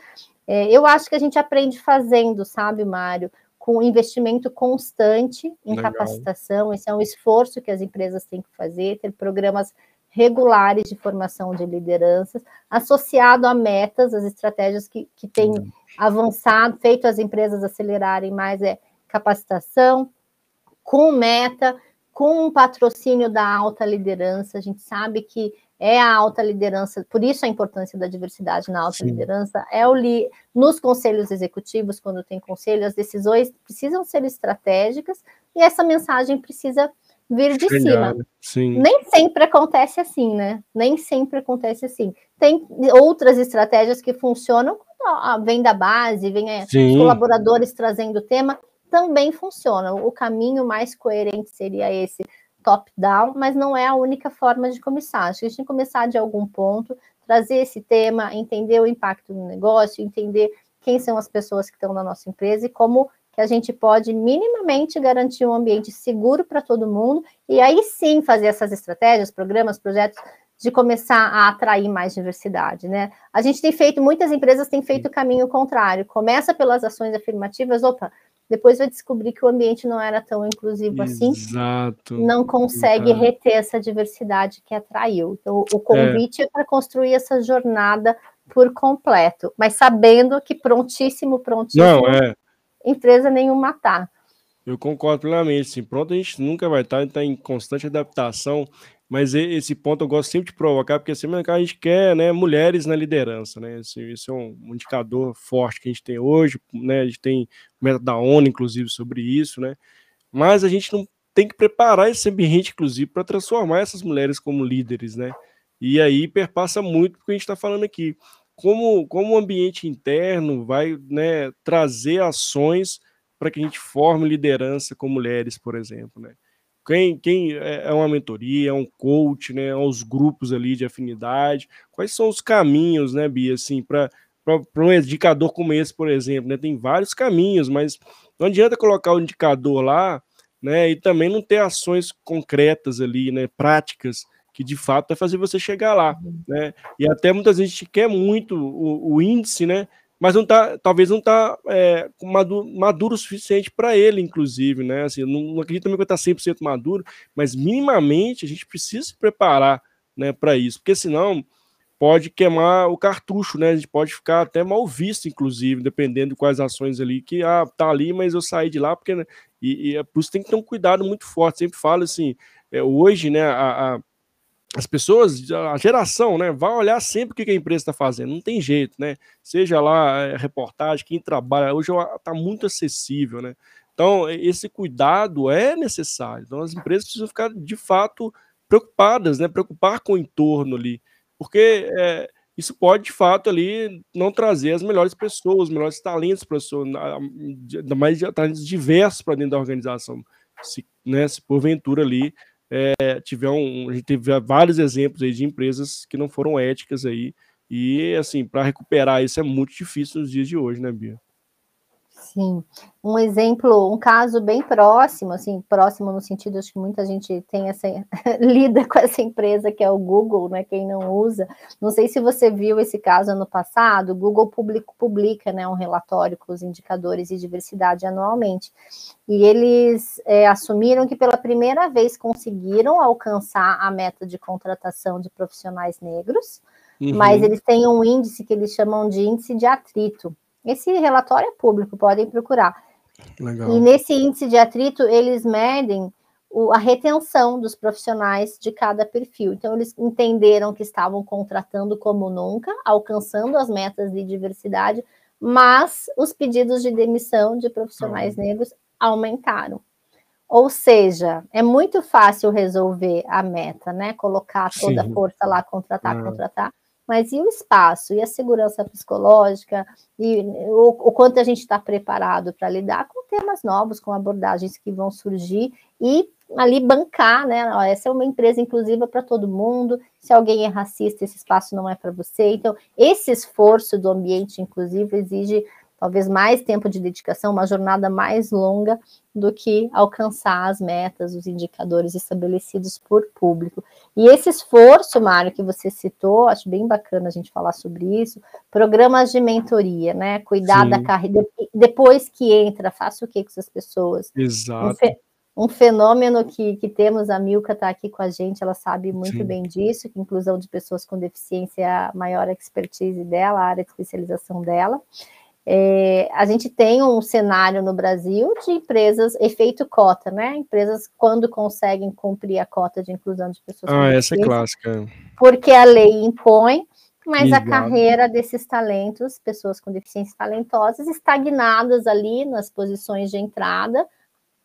É, eu acho que a gente aprende fazendo, sabe, Mário? Com investimento constante em Legal. Capacitação, esse é um esforço que as empresas têm que fazer, ter programas regulares de formação de lideranças, associado a metas, as estratégias que, que têm avançado, feito as empresas acelerarem mais, é capacitação, com meta, com um patrocínio da alta liderança, a gente sabe que é a alta liderança, por isso a importância da diversidade na alta Sim. liderança, é o li... nos conselhos executivos, quando tem conselho, as decisões precisam ser estratégicas e essa mensagem precisa vir de Obrigado. Cima. Sim. Nem sempre acontece assim, né? Nem sempre acontece assim. Tem outras estratégias que funcionam, vem da base, vem Sim. colaboradores trazendo o tema, também funciona. O caminho mais coerente seria esse top-down, mas não é a única forma de começar. Acho que a gente tem que começar de algum ponto, trazer esse tema, entender o impacto no negócio, entender quem são as pessoas que estão na nossa empresa e como que a gente pode minimamente garantir um ambiente seguro para todo mundo, e aí sim fazer essas estratégias, programas, projetos, de começar a atrair mais diversidade, né? A gente tem feito, muitas empresas têm feito o caminho contrário, começa pelas ações afirmativas, opa, depois vai descobrir que o ambiente não era tão inclusivo. Exato. Assim, não consegue Exato. reter essa diversidade que atraiu. Então, o convite é, é para construir essa jornada por completo, mas sabendo que prontíssimo, prontíssimo, não, é. empresa nenhuma tá. Eu concordo plenamente, sim. Pronto, a gente nunca vai estar, a gente está em constante adaptação, mas esse ponto eu gosto sempre de provocar, porque sempre a gente quer, né, mulheres na liderança, né? Isso é um indicador forte que a gente tem hoje, né? A gente tem meta da ONU, inclusive, sobre isso, né? Mas a gente não tem que preparar esse ambiente, inclusive, para transformar essas mulheres como líderes, né? E aí perpassa muito o que a gente está falando aqui. Como, como o ambiente interno vai, né, trazer ações para que a gente forme liderança com mulheres, por exemplo, né? Quem, quem é uma mentoria, é um coach, né? Os grupos ali de afinidade. Quais são os caminhos, né, Bia, assim, para um indicador como esse, por exemplo, né? Tem vários caminhos, mas não adianta colocar o indicador lá, né? E também não ter ações concretas ali, né? Práticas, que de fato vai fazer você chegar lá, né? E até muitas vezes a gente quer muito o, o índice, né? Mas não tá, talvez não está é, maduro, maduro o suficiente para ele, inclusive, né? Assim, não, não acredito também que vai estar cem por cento maduro, mas minimamente a gente precisa se preparar, né, para isso, porque senão pode queimar o cartucho, né? A gente pode ficar até mal visto, inclusive, dependendo de quais ações ali, que ah, tá ali, mas eu saí de lá, porque, né? E, e é por isso que tem que ter um cuidado muito forte. Sempre falo assim, é, hoje, né, a, a as pessoas, a geração, né, vai olhar sempre o que a empresa está fazendo, não tem jeito, né? Seja lá reportagem, quem trabalha, hoje está muito acessível, né? Então, esse cuidado é necessário. Então, as empresas precisam ficar, de fato, preocupadas, né? Preocupar com o entorno ali, porque é, isso pode, de fato, ali não trazer as melhores pessoas, os melhores talentos, pessoas, mais talentos diversos para dentro da organização, se, né, se porventura ali É, tiver um, a gente teve vários exemplos aí de empresas que não foram éticas aí, e assim, para recuperar isso é muito difícil nos dias de hoje, né, Bia? Sim, um exemplo, um caso bem próximo, assim, próximo no sentido, acho que muita gente tem essa, lida com essa empresa que é o Google, né, quem não usa, não sei se você viu esse caso ano passado, o Google publica, publica né, um relatório com os indicadores de diversidade anualmente, e eles é, assumiram que pela primeira vez conseguiram alcançar a meta de contratação de profissionais negros, uhum. mas eles têm um índice que eles chamam de índice de atrito. Esse relatório é público, podem procurar. Legal. E nesse índice de atrito, eles medem o, a retenção dos profissionais de cada perfil. Então, eles entenderam que estavam contratando como nunca, alcançando as metas de diversidade, mas os pedidos de demissão de profissionais ah. negros aumentaram. Ou seja, é muito fácil resolver a meta, né? Colocar toda Sim. a força lá, contratar, ah. contratar. Mas e o espaço, e a segurança psicológica, e o, o quanto a gente está preparado para lidar com temas novos, com abordagens que vão surgir, e ali bancar, né? Ó, essa é uma empresa inclusiva para todo mundo, se alguém é racista, esse espaço não é para você. Então, esse esforço do ambiente inclusivo exige talvez mais tempo de dedicação, uma jornada mais longa do que alcançar as metas, os indicadores estabelecidos por público. E esse esforço, Mário, que você citou, acho bem bacana a gente falar sobre isso, programas de mentoria, né? Cuidar Sim. da carreira, depois que entra, faça o que com essas pessoas? Exato. Um, fe... um fenômeno que, que temos, a Milka está aqui com a gente, ela sabe muito Sim. bem disso, que inclusão de pessoas com deficiência é a maior expertise dela, a área de especialização dela. É, a gente tem um cenário no Brasil de empresas, efeito cota, né? Empresas quando conseguem cumprir a cota de inclusão de pessoas ah, com essa é clássica. Porque a lei impõe, mas Exato. a carreira desses talentos, pessoas com deficiência talentosas, estagnadas ali nas posições de entrada,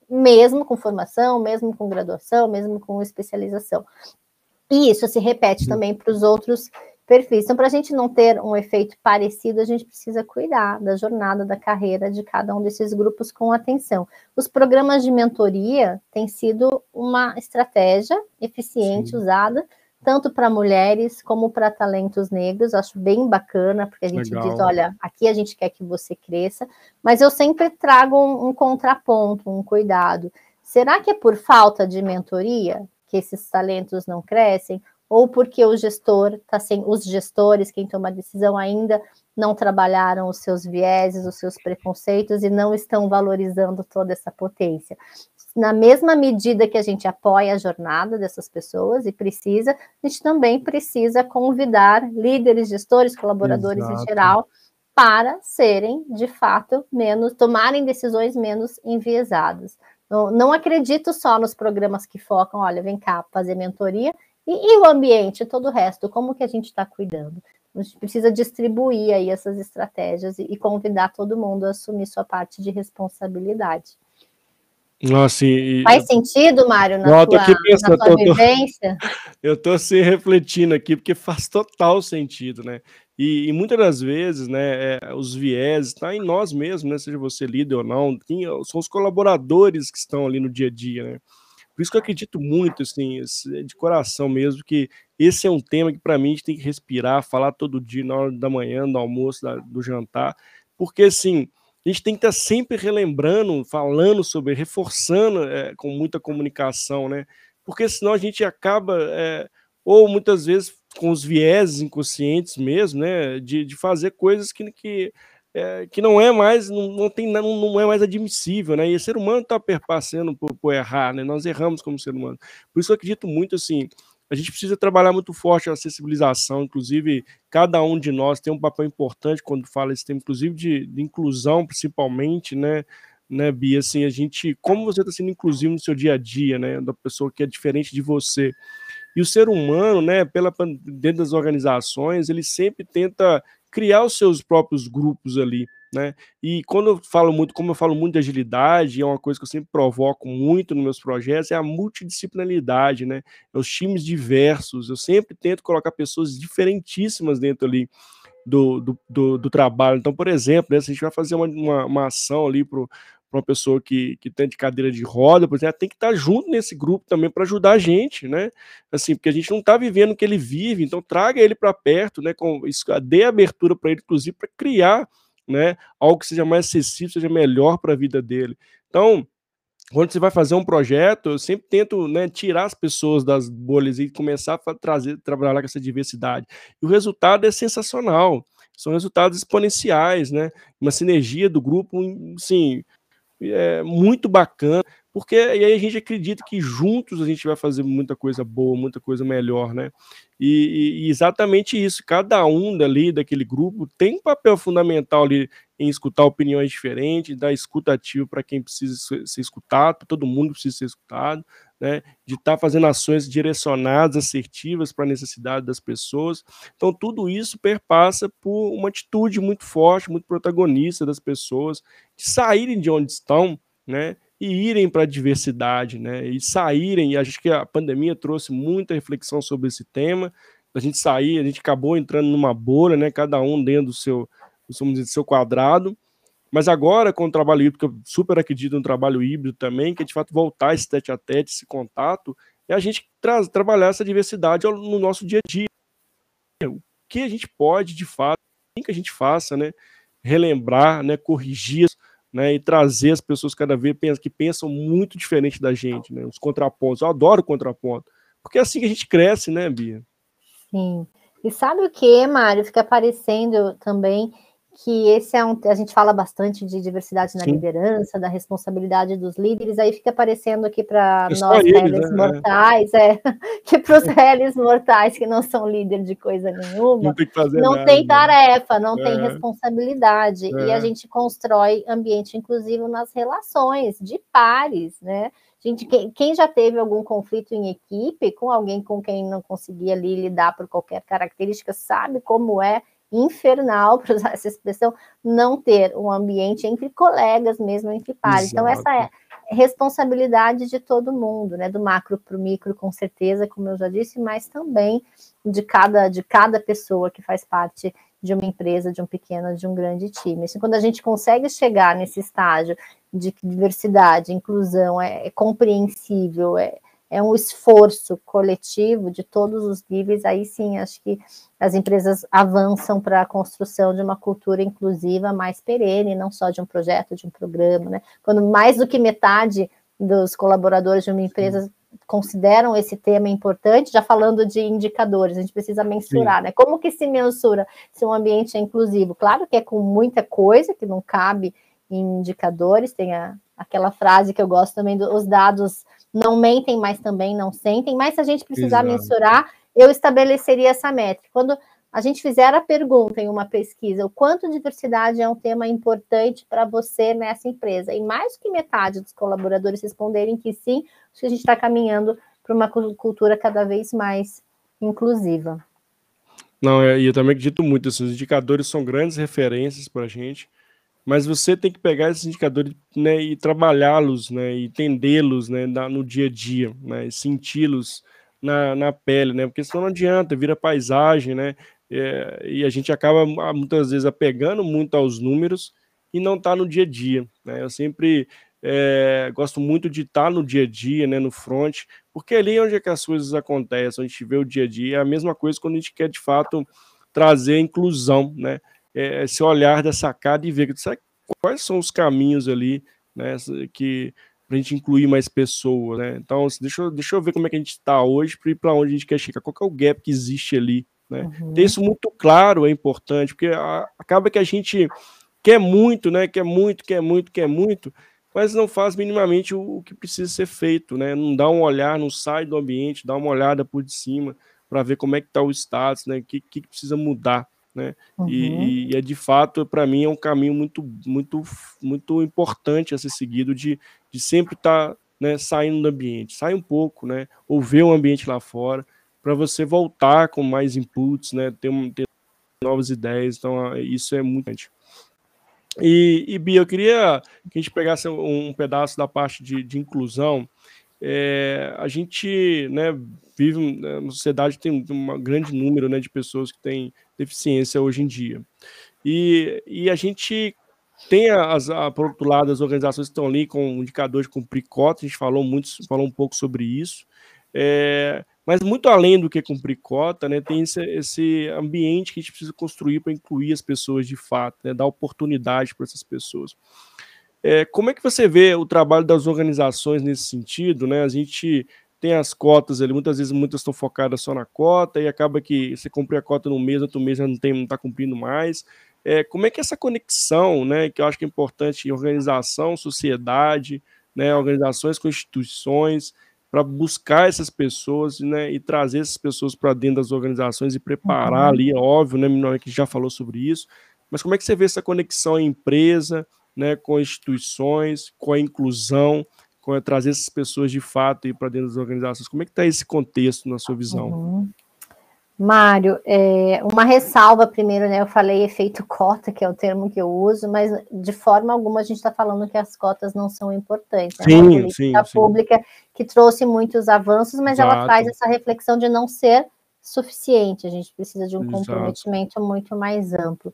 mesmo com formação, mesmo com graduação, mesmo com especialização. E isso se repete hum. também para os outros perfis. Então, para a gente não ter um efeito parecido, a gente precisa cuidar da jornada, da carreira de cada um desses grupos com atenção. Os programas de mentoria têm sido uma estratégia eficiente, Sim. usada, tanto para mulheres como para talentos negros. Acho bem bacana, porque a gente Legal. diz, olha, aqui a gente quer que você cresça, mas eu sempre trago um, um contraponto, um cuidado. Será que é por falta de mentoria que esses talentos não crescem? Ou porque o gestor tá sem, os gestores, quem toma a decisão, ainda não trabalharam os seus vieses, os seus preconceitos e não estão valorizando toda essa potência? Na mesma medida que a gente apoia a jornada dessas pessoas e precisa, a gente também precisa convidar líderes, gestores, colaboradores Exato. em geral, para serem, de fato, menos, tomarem decisões menos enviesadas. Não, não acredito só nos programas que focam, olha, vem cá fazer mentoria, E, e o ambiente, todo o resto, como que a gente está cuidando? A gente precisa distribuir aí essas estratégias e, e convidar todo mundo a assumir sua parte de responsabilidade. Nossa, e... Faz sentido, Mário, na Não, tua, pensando, na tua tô, vivência? Tô, eu estou se refletindo aqui, porque faz total sentido, né? E, e muitas das vezes, né, é, os vieses tá em nós mesmos, né? Seja você líder ou não, tem, são os colaboradores que estão ali no dia a dia, né? Por isso que eu acredito muito, assim, de coração mesmo, que esse é um tema que, para mim, a gente tem que respirar, falar todo dia, na hora da manhã, do almoço, da, do jantar, porque, assim, a gente tem que estar sempre relembrando, falando sobre, reforçando é, com muita comunicação, né? Porque senão a gente acaba, é, ou muitas vezes com os vieses inconscientes mesmo, né, de, de fazer coisas que... que É, que não é mais, não, não, tem, não, não é mais admissível, né? E o ser humano está perpassando por, por errar, né? Nós erramos como ser humano. Por isso eu acredito muito, assim, a gente precisa trabalhar muito forte a sensibilização, inclusive cada um de nós tem um papel importante quando fala esse tema, inclusive de, de inclusão, principalmente, né, né, Bia? Assim, a gente, como você está sendo inclusivo no seu dia a dia, né, da pessoa que é diferente de você. E o ser humano, né, pela, dentro das organizações, ele sempre tenta criar os seus próprios grupos ali, né? E quando eu falo muito, como eu falo muito de agilidade, é uma coisa que eu sempre provoco muito nos meus projetos, é a multidisciplinaridade, né? É os times diversos, eu sempre tento colocar pessoas diferentíssimas dentro ali do, do, do, do trabalho. Então, por exemplo, né, se a gente vai fazer uma, uma, uma ação ali para uma pessoa que, que tem de cadeira de roda, por exemplo, ela tem que estar junto nesse grupo também para ajudar a gente, né? Assim, porque a gente não está vivendo o que ele vive, então traga ele para perto, né? Com, dê abertura para ele, inclusive, para criar, né, algo que seja mais acessível, seja melhor para a vida dele. Então, quando você vai fazer um projeto, eu sempre tento, né, tirar as pessoas das bolhas e começar a trazer, trabalhar com essa diversidade. E o resultado é sensacional. São resultados exponenciais, né? Uma sinergia do grupo, assim... é muito bacana, porque e aí a gente acredita que juntos a gente vai fazer muita coisa boa, muita coisa melhor, né? E, e exatamente isso, cada um dali, daquele grupo, tem um papel fundamental ali em escutar opiniões diferentes, dar escuta ativa para quem precisa ser escutado, todo mundo precisa ser escutado, né? De estar tá fazendo ações direcionadas, assertivas para a necessidade das pessoas. Então, tudo isso perpassa por uma atitude muito forte, muito protagonista das pessoas, de saírem de onde estão, né? E irem para a diversidade, né? E saírem, e acho que a pandemia trouxe muita reflexão sobre esse tema, a gente sair, a gente acabou entrando numa bolha, né? Cada um dentro do seu, vamos dizer, do seu quadrado. Mas agora, com o trabalho híbrido, que eu super acredito no trabalho híbrido também, que é de fato voltar esse tete-a-tete, esse contato, é a gente tra- trabalhar essa diversidade no nosso dia a dia. O que a gente pode, de fato, o que a gente faça, né? Relembrar, né? Corrigir, né? E trazer as pessoas cada vez que pensam muito diferente da gente, né? Os contrapontos. Eu adoro o contraponto, porque é assim que a gente cresce, né, Bia? Sim. E sabe o que, Mário? Fica aparecendo também... que esse é um... A gente fala bastante de diversidade na Sim. liderança, da responsabilidade dos líderes, aí fica aparecendo aqui para nós, réis, né? mortais, é, que para os réis mortais que não são líder de coisa nenhuma, não tem, que fazer não nada. tem tarefa, não é. tem responsabilidade, é. e a gente constrói ambiente inclusivo nas relações de pares, né? Gente, quem já teve algum conflito em equipe, com alguém com quem não conseguia ali lidar por qualquer característica, sabe como é infernal, para usar essa expressão, não ter um ambiente entre colegas mesmo, entre pares. Exato. Então, essa é, responsabilidade de todo mundo, né? Do macro para o micro, com certeza, como eu já disse, mas também de cada, de cada pessoa que faz parte de uma empresa, de um pequeno, de um grande time. Assim, quando a gente consegue chegar nesse estágio de diversidade, inclusão, é, é compreensível, é, é um esforço coletivo de todos os níveis, aí sim, acho que as empresas avançam para a construção de uma cultura inclusiva mais perene, não só de um projeto, de um programa, né? Quando mais do que metade dos colaboradores de uma empresa sim. consideram esse tema importante, já falando de indicadores, a gente precisa mensurar, sim. né? Como que se mensura se um ambiente é inclusivo? Claro que é com muita coisa, que não cabe em indicadores, tem a, aquela frase que eu gosto também, do, os dados não mentem, mas também não sentem, mas se a gente precisar Exato. mensurar, eu estabeleceria essa métrica. Quando a gente fizer a pergunta em uma pesquisa, o quanto diversidade é um tema importante para você nessa empresa, e mais que metade dos colaboradores responderem que sim, acho que a gente está caminhando para uma cultura cada vez mais inclusiva. Não, e eu, eu também acredito muito, esses assim, indicadores são grandes referências para a gente, mas você tem que pegar esses indicadores, né, e trabalhá-los, né, e entendê-los, né, no dia a dia, né, e senti-los na, na pele, né, porque senão não adianta, vira paisagem, né, é, e a gente acaba muitas vezes apegando muito aos números e não tá no dia a dia, né, eu sempre é, gosto muito de estar tá no dia a dia, né, no front, porque ali é onde é que as coisas acontecem, a gente vê o dia a dia, é a mesma coisa quando a gente quer de fato trazer inclusão, né, É, esse olhar da sacada e ver sabe, quais são os caminhos ali, né, que para a gente incluir mais pessoas, né? Então, deixa eu, deixa eu ver como é que a gente está hoje para ir para onde a gente quer chegar, qual que é o gap que existe ali, né? Uhum. Ter isso muito claro é importante, porque a, acaba que a gente quer muito, né? Quer muito, quer muito, quer muito, mas não faz minimamente o, o que precisa ser feito, né? Não dá um olhar, não sai do ambiente, dá uma olhada por de cima para ver como é que está o status, né? O que, que precisa mudar. Né? Uhum. E, e é de fato, para mim, é um caminho muito, muito, muito importante a ser seguido, de, de sempre estar tá, né, saindo do ambiente, sai um pouco, né, ou ver o ambiente lá fora, para você voltar com mais inputs, né, ter, ter novas ideias. Então, isso é muito importante. E, e Bia, eu queria que a gente pegasse um, um pedaço da parte de, de inclusão. É, a gente, né, vive na sociedade, tem um grande número, né, de pessoas que têm deficiência hoje em dia, e, e a gente tem, as, a, por outro lado, as organizações que estão ali com indicadores de cumprir cota, a gente falou, muito, falou um pouco sobre isso, é, mas muito além do que cumprir cota, né, tem esse, esse ambiente que a gente precisa construir para incluir as pessoas de fato, né, dar oportunidade para essas pessoas. É, como é que você vê o trabalho das organizações nesse sentido, né? A gente tem as cotas ali, muitas vezes muitas estão focadas só na cota e acaba que você cumprir a cota num mês, outro mês já não tem, não está cumprindo mais. É, como é que essa conexão, né, que eu acho que é importante, organização, sociedade, né, organizações, instituições, para buscar essas pessoas, né, e trazer essas pessoas para dentro das organizações e preparar uhum. ali, é óbvio, né, a gente já falou sobre isso, mas como é que você vê essa conexão em empresa, né, com instituições, com a inclusão, com a trazer essas pessoas de fato para dentro das organizações? Como é que está esse contexto na sua visão? Uhum. Mário, é, uma ressalva primeiro, né? Eu falei efeito cota, que é o termo que eu uso, mas de forma alguma a gente está falando que as cotas não são importantes. Sim, né? A sim, sim. pública que trouxe muitos avanços, mas Exato. ela traz essa reflexão de não ser suficiente, a gente precisa de um Exato. comprometimento muito mais amplo.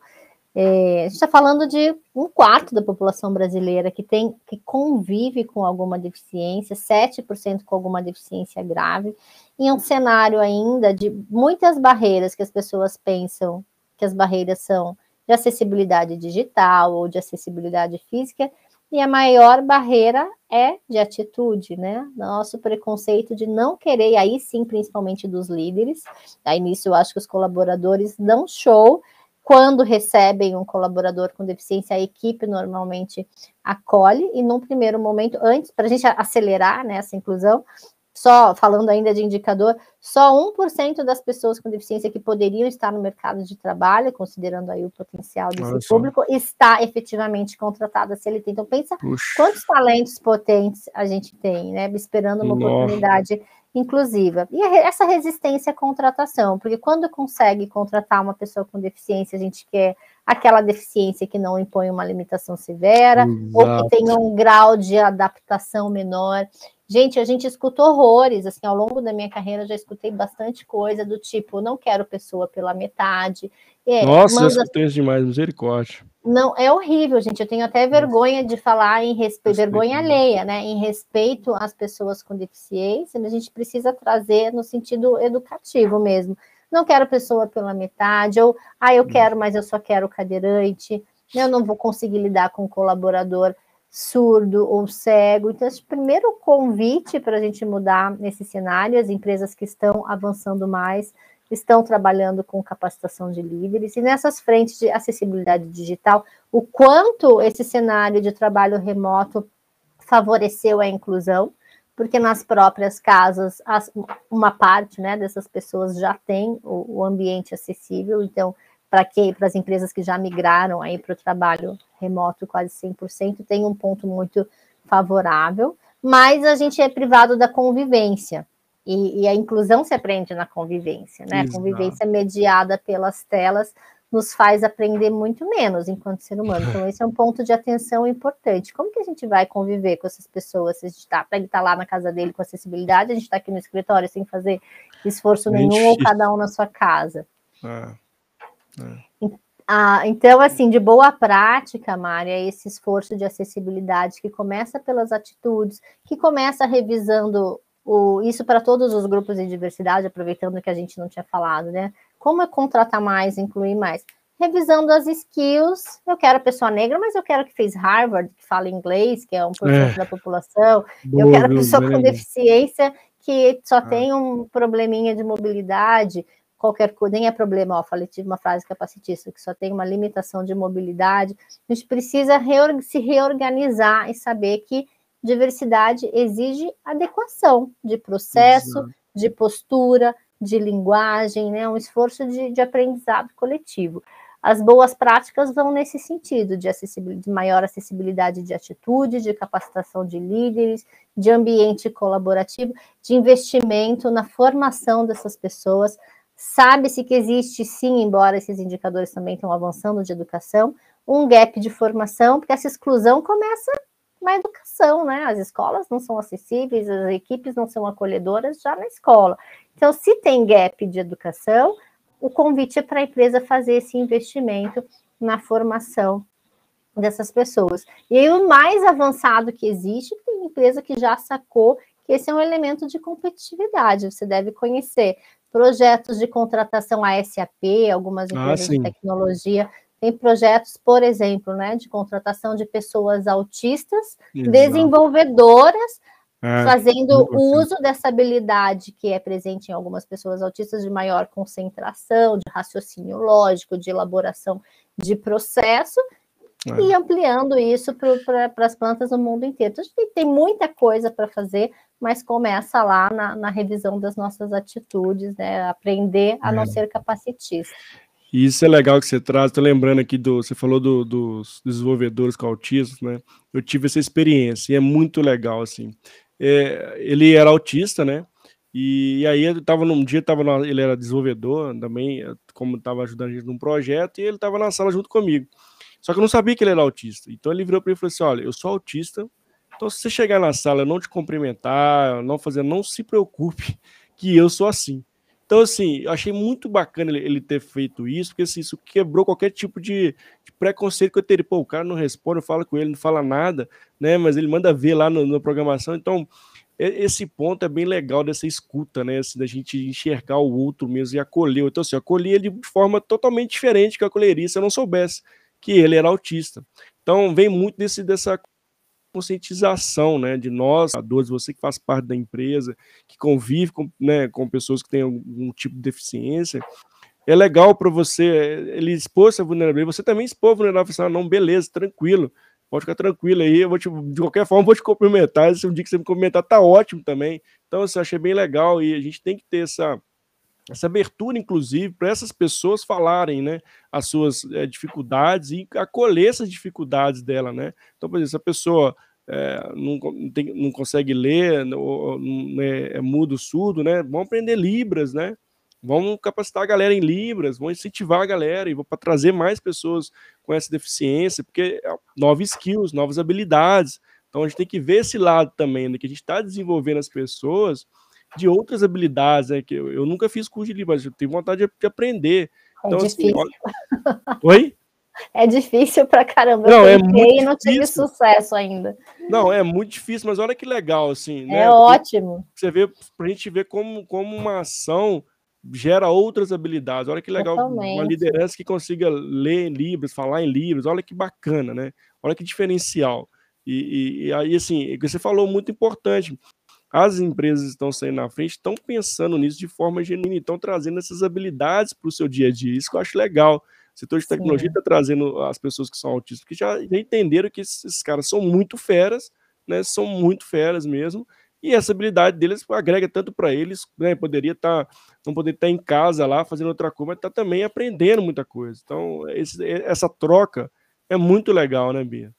É, a gente está falando de um quarto da população brasileira que, tem, que convive com alguma deficiência, sete por cento com alguma deficiência grave, e um cenário ainda de muitas barreiras que as pessoas pensam que as barreiras são de acessibilidade digital ou de acessibilidade física, e a maior barreira é de atitude, né? Nosso preconceito de não querer, aí sim, principalmente dos líderes, aí nisso eu acho que os colaboradores dão show. Quando recebem um colaborador com deficiência, a equipe normalmente acolhe, e num primeiro momento, antes, para a gente acelerar, né, essa inclusão, só falando ainda de indicador, só um por cento das pessoas com deficiência que poderiam estar no mercado de trabalho, considerando aí o potencial desse Nossa. público, está efetivamente contratada se ele tem. Então pensa Puxa. quantos talentos potentes a gente tem, né, esperando uma Nossa. oportunidade inclusiva. E essa resistência à contratação, porque quando consegue contratar uma pessoa com deficiência, a gente quer aquela deficiência que não impõe uma limitação severa, exato, ou que tenha um grau de adaptação menor. Gente, a gente escuta horrores, assim, ao longo da minha carreira eu já escutei bastante coisa do tipo, não quero pessoa pela metade. É, nossa, manda... eu escutei demais, misericórdia. Não, é horrível, gente, eu tenho até vergonha de falar em respeito, vergonha alheia, né, em respeito às pessoas com deficiência, mas a gente precisa trazer no sentido educativo mesmo. Não quero pessoa pela metade, ou, ah, eu quero, mas eu só quero cadeirante, eu não vou conseguir lidar com o colaborador surdo ou cego. Então, esse primeiro convite para a gente mudar nesse cenário, as empresas que estão avançando mais, estão trabalhando com capacitação de líderes, e nessas frentes de acessibilidade digital, o quanto esse cenário de trabalho remoto favoreceu a inclusão, porque nas próprias casas, as, uma parte, né, dessas pessoas já tem o, o ambiente acessível, então, para quem, para as empresas que já migraram aí para o trabalho remoto quase cem por cento, tem um ponto muito favorável, mas a gente é privado da convivência, e, e a inclusão se aprende na convivência, né? A convivência mediada pelas telas nos faz aprender muito menos enquanto ser humano, então esse é um ponto de atenção importante. Como que a gente vai conviver com essas pessoas? Se a gente tá, ele tá lá na casa dele com acessibilidade, a gente tá aqui no escritório sem fazer esforço nenhum, gente, ou cada um na sua casa. É. É. Ah, então, assim, de boa prática, Mária, é esse esforço de acessibilidade que começa pelas atitudes, que começa revisando o, isso para todos os grupos de diversidade, aproveitando que a gente não tinha falado, né? Como é contratar mais, incluir mais? Revisando as skills, eu quero a pessoa negra, mas eu quero que fez Harvard, que fala inglês, que é um por cento é. da população, boa, eu quero a pessoa bem. com deficiência que só ah. tem um probleminha de mobilidade, qualquer coisa, nem é problema, ó, falei, tive uma frase capacitista, que só tem uma limitação de mobilidade. A gente precisa reor- se reorganizar e saber que diversidade exige adequação de processo, exato, de postura, de linguagem, né? Um esforço de, de aprendizado coletivo. As boas práticas vão nesse sentido, de, acessibil- de maior acessibilidade de atitude, de capacitação de líderes, de ambiente colaborativo, de investimento na formação dessas pessoas. Sabe-se que existe, sim, embora esses indicadores também estão avançando de educação, um gap de formação, porque essa exclusão começa na educação, né? As escolas não são acessíveis, as equipes não são acolhedoras já na escola. Então, se tem gap de educação, o convite é para a empresa fazer esse investimento na formação dessas pessoas. E aí, o mais avançado que existe, tem empresa que já sacou que esse é um elemento de competitividade, você deve conhecer. Projetos de contratação, a S A P, algumas empresas ah, de tecnologia, tem projetos, por exemplo, né, de contratação de pessoas autistas, exato, desenvolvedoras, é, fazendo uso dessa habilidade que é presente em algumas pessoas autistas de maior concentração, de raciocínio lógico, de elaboração de processo, é, e ampliando isso para pra, as plantas no mundo inteiro. Então, a gente tem muita coisa para fazer, mas começa lá na, na revisão das nossas atitudes, né? Aprender a é. não ser capacitista. Isso é legal que você traz. Estou lembrando aqui, do, você falou do, dos desenvolvedores com autismo, né? Eu tive essa experiência e é muito legal, assim. É, ele era autista, né? E, e aí eu tava num dia, tava na, ele era desenvolvedor também, como estava ajudando a gente num projeto, e ele estava na sala junto comigo. Só que eu não sabia que ele era autista. Então ele virou para mim e falou assim, olha, eu sou autista, então, se você chegar na sala, eu não te cumprimentar, não fazer, não se preocupe, que eu sou assim. Então, assim, eu achei muito bacana ele, ele ter feito isso, porque assim, isso quebrou qualquer tipo de, de preconceito que eu teria. Pô, o cara não responde, eu falo com ele, não fala nada, né? Mas ele manda ver lá no, na programação. Então, esse ponto é bem legal dessa escuta, né? Assim, da gente enxergar o outro mesmo e acolher. Então, assim, eu acolhi ele de forma totalmente diferente que eu acolheria se eu não soubesse que ele era autista. Então, vem muito desse, dessa conscientização, né, de nós, adultos, você que faz parte da empresa, que convive com, né, com pessoas que têm algum tipo de deficiência, é legal para você, ele expor essa vulnerabilidade, você também expor a vulnerabilidade, falar, não, beleza, tranquilo, pode ficar tranquilo aí, eu vou te, de qualquer forma, vou te cumprimentar, se um dia que você me cumprimentar, tá ótimo também. Então, assim, eu achei bem legal e a gente tem que ter essa, essa abertura, inclusive, para essas pessoas falarem, né, as suas é, dificuldades e acolher essas dificuldades dela, né? Então, por exemplo, se a pessoa é, não, tem, não consegue ler, não, não é, é mudo, surdo, né? Vamos aprender Libras, né? Vamos capacitar a galera em Libras, vamos incentivar a galera e vou para trazer mais pessoas com essa deficiência, porque novas skills, novas habilidades. Então a gente tem que ver esse lado também, né, que a gente está desenvolvendo as pessoas de outras habilidades, né? Que eu, eu nunca fiz curso de Libras, eu tenho vontade de, de aprender. É então, difícil. Assim, olha... Oi? É difícil pra caramba, não, eu tentei é muito e não tive sucesso ainda. Não, é muito difícil, mas olha que legal, assim, né? É ótimo. Você vê, pra gente ver como, como uma ação gera outras habilidades, olha que legal. Totalmente. Uma liderança que consiga ler em Libras, falar em Libras, olha que bacana, né? Olha que diferencial. E, e, e aí, assim, o que você falou muito importante, as empresas estão saindo na frente, estão pensando nisso de forma genuína, estão trazendo essas habilidades para o seu dia a dia, isso que eu acho legal. O setor de tecnologia está trazendo as pessoas que são autistas, que já, já entenderam que esses, esses caras são muito feras, né? São muito feras mesmo, e essa habilidade deles agrega tanto para eles, né? Poderia tá, não poder estar tá em casa lá fazendo outra coisa, mas está também aprendendo muita coisa. Então, esse, essa troca é muito legal, né, Bia?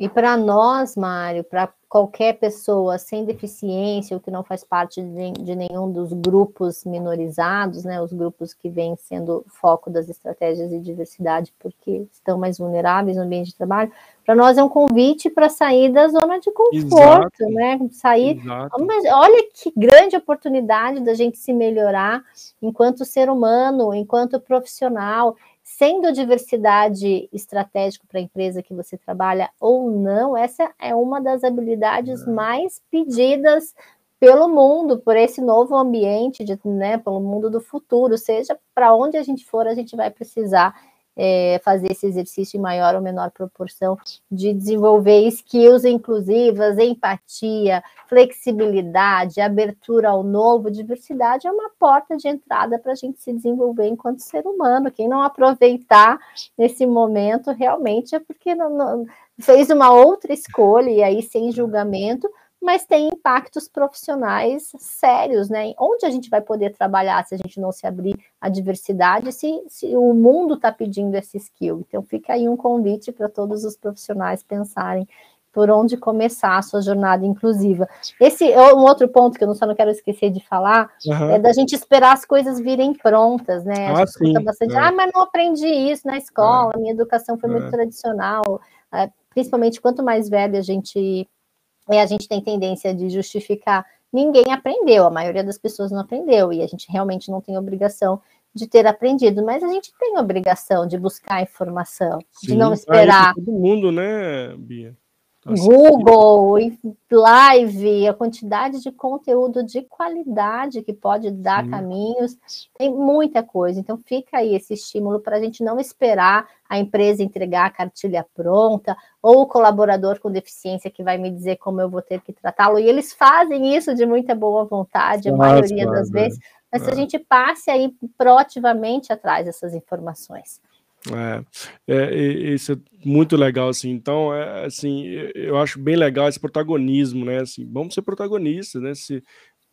E para nós, Mário, para qualquer pessoa sem deficiência ou que não faz parte de nenhum dos grupos minorizados, né, os grupos que vêm sendo foco das estratégias de diversidade porque estão mais vulneráveis no ambiente de trabalho, para nós é um convite para sair da zona de conforto, exato, né? Sair. Exato. Mas olha que grande oportunidade da gente se melhorar enquanto ser humano, enquanto profissional. Sendo diversidade estratégica para a empresa que você trabalha ou não, essa é uma das habilidades é. mais pedidas pelo mundo, por esse novo ambiente, de, né, pelo mundo do futuro, seja para onde a gente for, a gente vai precisar é, fazer esse exercício em maior ou menor proporção de desenvolver skills inclusivas, empatia, flexibilidade, abertura ao novo. Diversidade é uma porta de entrada para a gente se desenvolver enquanto ser humano. Quem não aproveitar nesse momento realmente é porque não, não, fez uma outra escolha, e aí sem julgamento, mas tem impactos profissionais sérios, né? Onde a gente vai poder trabalhar se a gente não se abrir à diversidade, se, se o mundo está pedindo esse skill? Então fica aí um convite para todos os profissionais pensarem por onde começar a sua jornada inclusiva. Esse é um outro ponto que eu só não quero esquecer de falar, uhum. é da gente esperar as coisas virem prontas, né? A gente escuta bastante, ah, mas não aprendi isso na escola, a minha educação foi muito tradicional, é, principalmente quanto mais velha a gente... É, a gente tem tendência de justificar, ninguém aprendeu, a maioria das pessoas não aprendeu, e a gente realmente não tem obrigação de ter aprendido, mas a gente tem obrigação de buscar informação, sim, de não esperar. É todo mundo, né, Bia? Google, live, a quantidade de conteúdo de qualidade que pode dar, sim, caminhos, tem muita coisa. Então fica aí esse estímulo para a gente não esperar a empresa entregar a cartilha pronta, ou o colaborador com deficiência que vai me dizer como eu vou ter que tratá-lo, e eles fazem isso de muita boa vontade, nossa, a maioria das é. vezes, mas é. se a gente passe aí proativamente atrás dessas informações. É, é, isso é muito legal, assim, então, é, assim, eu acho bem legal esse protagonismo, né, assim, vamos ser protagonistas, né, se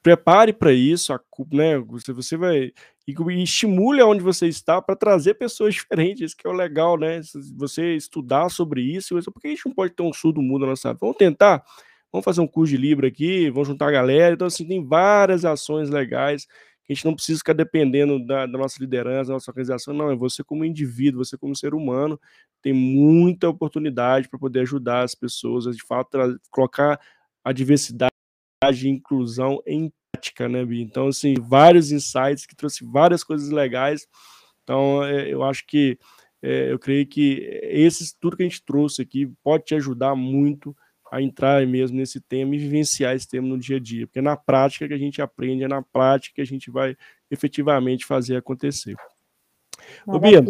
prepare para isso, a, né, você vai, e, e estimule onde você está para trazer pessoas diferentes, isso que é o legal, né, você estudar sobre isso, porque a gente não pode ter um surdo mudo na nossa vida, vamos tentar, vamos fazer um curso de Libra aqui, vamos juntar a galera, então, assim, tem várias ações legais, a gente não precisa ficar dependendo da, da nossa liderança, da nossa organização, não, é você como indivíduo, você como ser humano, tem muita oportunidade para poder ajudar as pessoas, a, de fato, a colocar a diversidade e inclusão em prática, né, Bia? Então, assim, vários insights que trouxe várias coisas legais, então, é, eu acho que, é, eu creio que esses, tudo que a gente trouxe aqui pode te ajudar muito a entrar mesmo nesse tema e vivenciar esse tema no dia a dia, porque é na prática que a gente aprende, é na prática que a gente vai efetivamente fazer acontecer. Ô, Bia,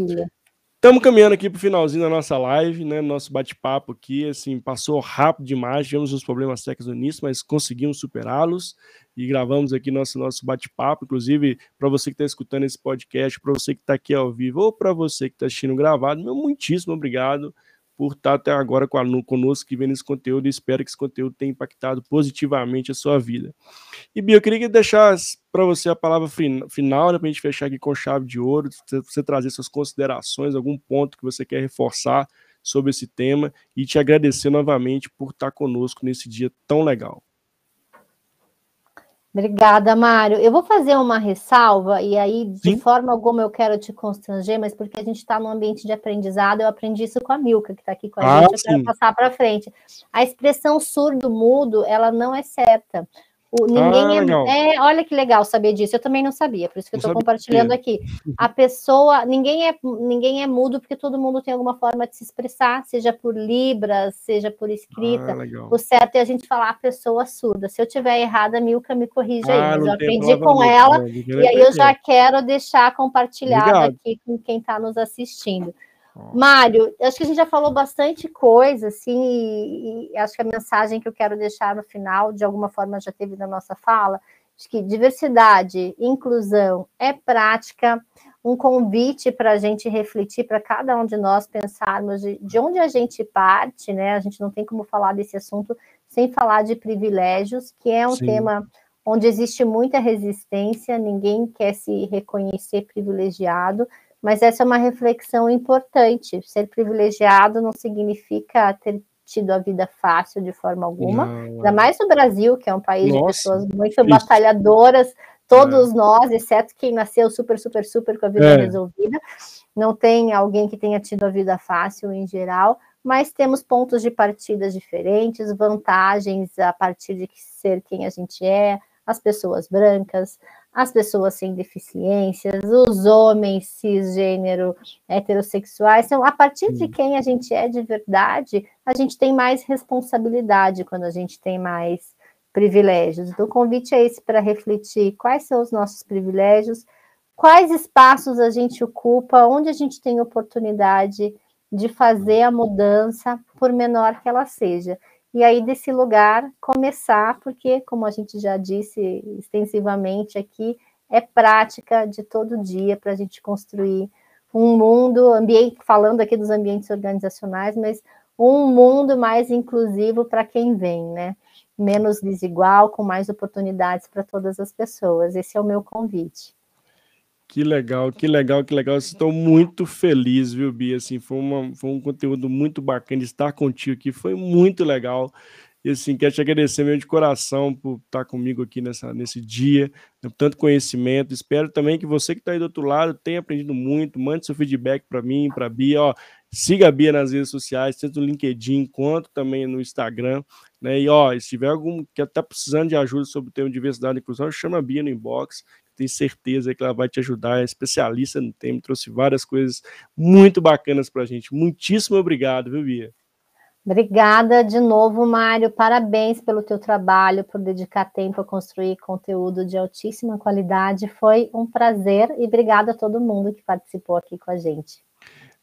estamos caminhando aqui para o finalzinho da nossa live, né, nosso bate-papo aqui, assim, passou rápido demais, tivemos uns problemas técnicos no início, mas conseguimos superá-los e gravamos aqui nosso, nosso bate-papo, inclusive, para você que está escutando esse podcast, para você que está aqui ao vivo ou para você que está assistindo gravado, meu muitíssimo obrigado por estar até agora conosco, que vendo esse conteúdo, e espero que esse conteúdo tenha impactado positivamente a sua vida. E, Bia, eu queria deixar para você a palavra final, né, para a gente fechar aqui com chave de ouro, você trazer suas considerações, algum ponto que você quer reforçar sobre esse tema e te agradecer novamente por estar conosco nesse dia tão legal. Obrigada, Mário. Eu vou fazer uma ressalva, e aí, de Sim. forma alguma, eu quero te constranger, mas porque a gente está num ambiente de aprendizado, eu aprendi isso com a Milka, que está aqui com a ah, gente, eu sim. quero passar para frente. A expressão surdo-mudo, ela não é certa. O, ninguém ah, é, é, olha que legal saber disso, eu também não sabia, por isso que eu estou compartilhando aqui. A pessoa, ninguém é, ninguém é mudo porque todo mundo tem alguma forma de se expressar, seja por Libras, seja por escrita. Ah, o certo é a gente falar a pessoa surda. Se eu tiver errada, a Milka me corrija ah, aí, mas eu aprendi com ela, não, e aí eu já quero deixar compartilhado Obrigado. aqui com quem está nos assistindo. Mário, acho que a gente já falou bastante coisa, assim, e, e acho que a mensagem que eu quero deixar no final, de alguma forma já teve na nossa fala, de que diversidade, inclusão é prática, um convite para a gente refletir, para cada um de nós pensarmos de, de onde a gente parte, né? A gente não tem como falar desse assunto sem falar de privilégios, que é um Sim. tema onde existe muita resistência, ninguém quer se reconhecer privilegiado, mas essa é uma reflexão importante. Ser privilegiado não significa ter tido a vida fácil de forma alguma. Não, Ainda mais no Brasil, que é um país nossa, de pessoas muito isso. batalhadoras, todos é. nós, exceto quem nasceu super, super, super com a vida é. resolvida. Não tem alguém que tenha tido a vida fácil em geral, mas temos pontos de partida diferentes, vantagens a partir de ser quem a gente é, as pessoas brancas, as pessoas sem deficiências, os homens cisgênero, heterossexuais. Então, a partir de quem a gente é de verdade, a gente tem mais responsabilidade quando a gente tem mais privilégios. Então, o convite é esse para refletir quais são os nossos privilégios, quais espaços a gente ocupa, onde a gente tem oportunidade de fazer a mudança, por menor que ela seja. E aí, desse lugar, começar, porque, como a gente já disse extensivamente aqui, é prática de todo dia para a gente construir um mundo, ambiente, falando aqui dos ambientes organizacionais, mas um mundo mais inclusivo para quem vem, né? Menos desigual, com mais oportunidades para todas as pessoas. Esse é o meu convite. Que legal, que legal, que legal. Estou muito feliz, viu, Bia? Assim, foi, uma, foi um conteúdo muito bacana estar contigo aqui, foi muito legal. E, assim, quero te agradecer mesmo de coração por estar comigo aqui nessa, nesse dia, por tanto conhecimento. Espero também que você que está aí do outro lado tenha aprendido muito. Mande seu feedback para mim, para a Bia. Ó, siga a Bia nas redes sociais, tanto no LinkedIn quanto também no Instagram. Né? E, ó, se tiver algum que está precisando de ajuda sobre o tema de diversidade e inclusão, chama a Bia no Inbox. Tenho certeza que ela vai te ajudar, é especialista no tema, trouxe várias coisas muito bacanas para a gente. Muitíssimo obrigado, viu, Bia? Obrigada de novo, Mário, parabéns pelo teu trabalho, por dedicar tempo a construir conteúdo de altíssima qualidade, foi um prazer e obrigado a todo mundo que participou aqui com a gente.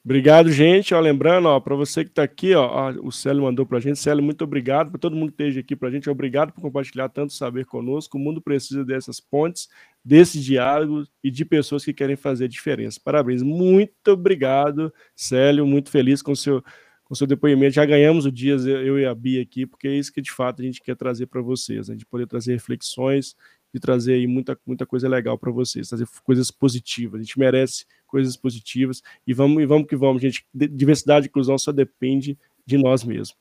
Obrigado, gente. Ó, lembrando, ó, para você que está aqui, ó, ó, o Célio mandou para a gente. Célio, muito obrigado para todo mundo que esteja aqui para a gente. Obrigado por compartilhar tanto saber conosco. O mundo precisa dessas pontes, desse diálogo e de pessoas que querem fazer diferença. Parabéns. Muito obrigado, Célio. Muito feliz com o seu, com o seu depoimento. Já ganhamos o dia, eu e a Bia aqui, porque é isso que, de fato, a gente quer trazer para vocês, né? De poder trazer reflexões e trazer aí muita, muita coisa legal para vocês, trazer coisas positivas. A gente merece coisas positivas e vamos, e vamos que vamos, gente. Diversidade e inclusão só depende de nós mesmos.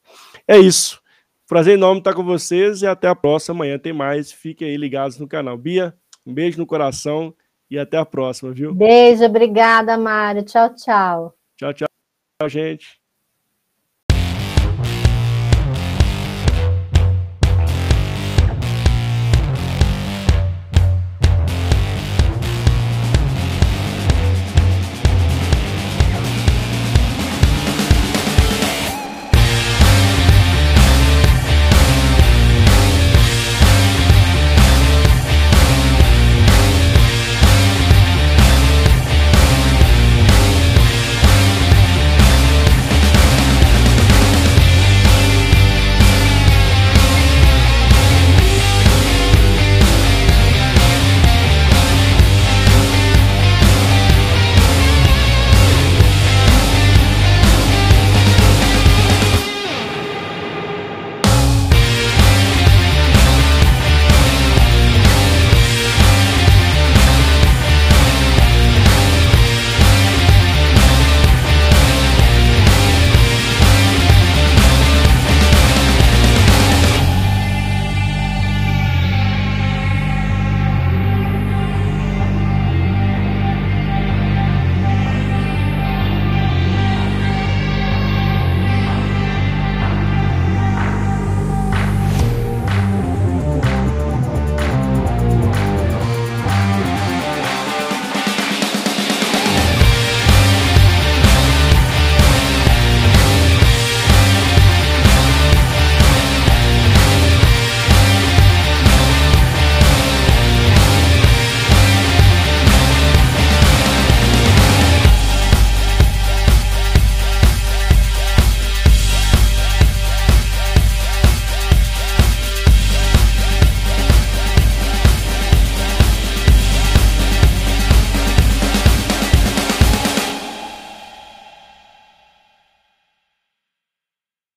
É isso. Prazer enorme estar com vocês e até a próxima. Amanhã tem mais. Fiquem aí ligados no canal. Bia, um beijo no coração e até a próxima, viu? Beijo, obrigada, Mário. Tchau, tchau. Tchau, tchau, gente.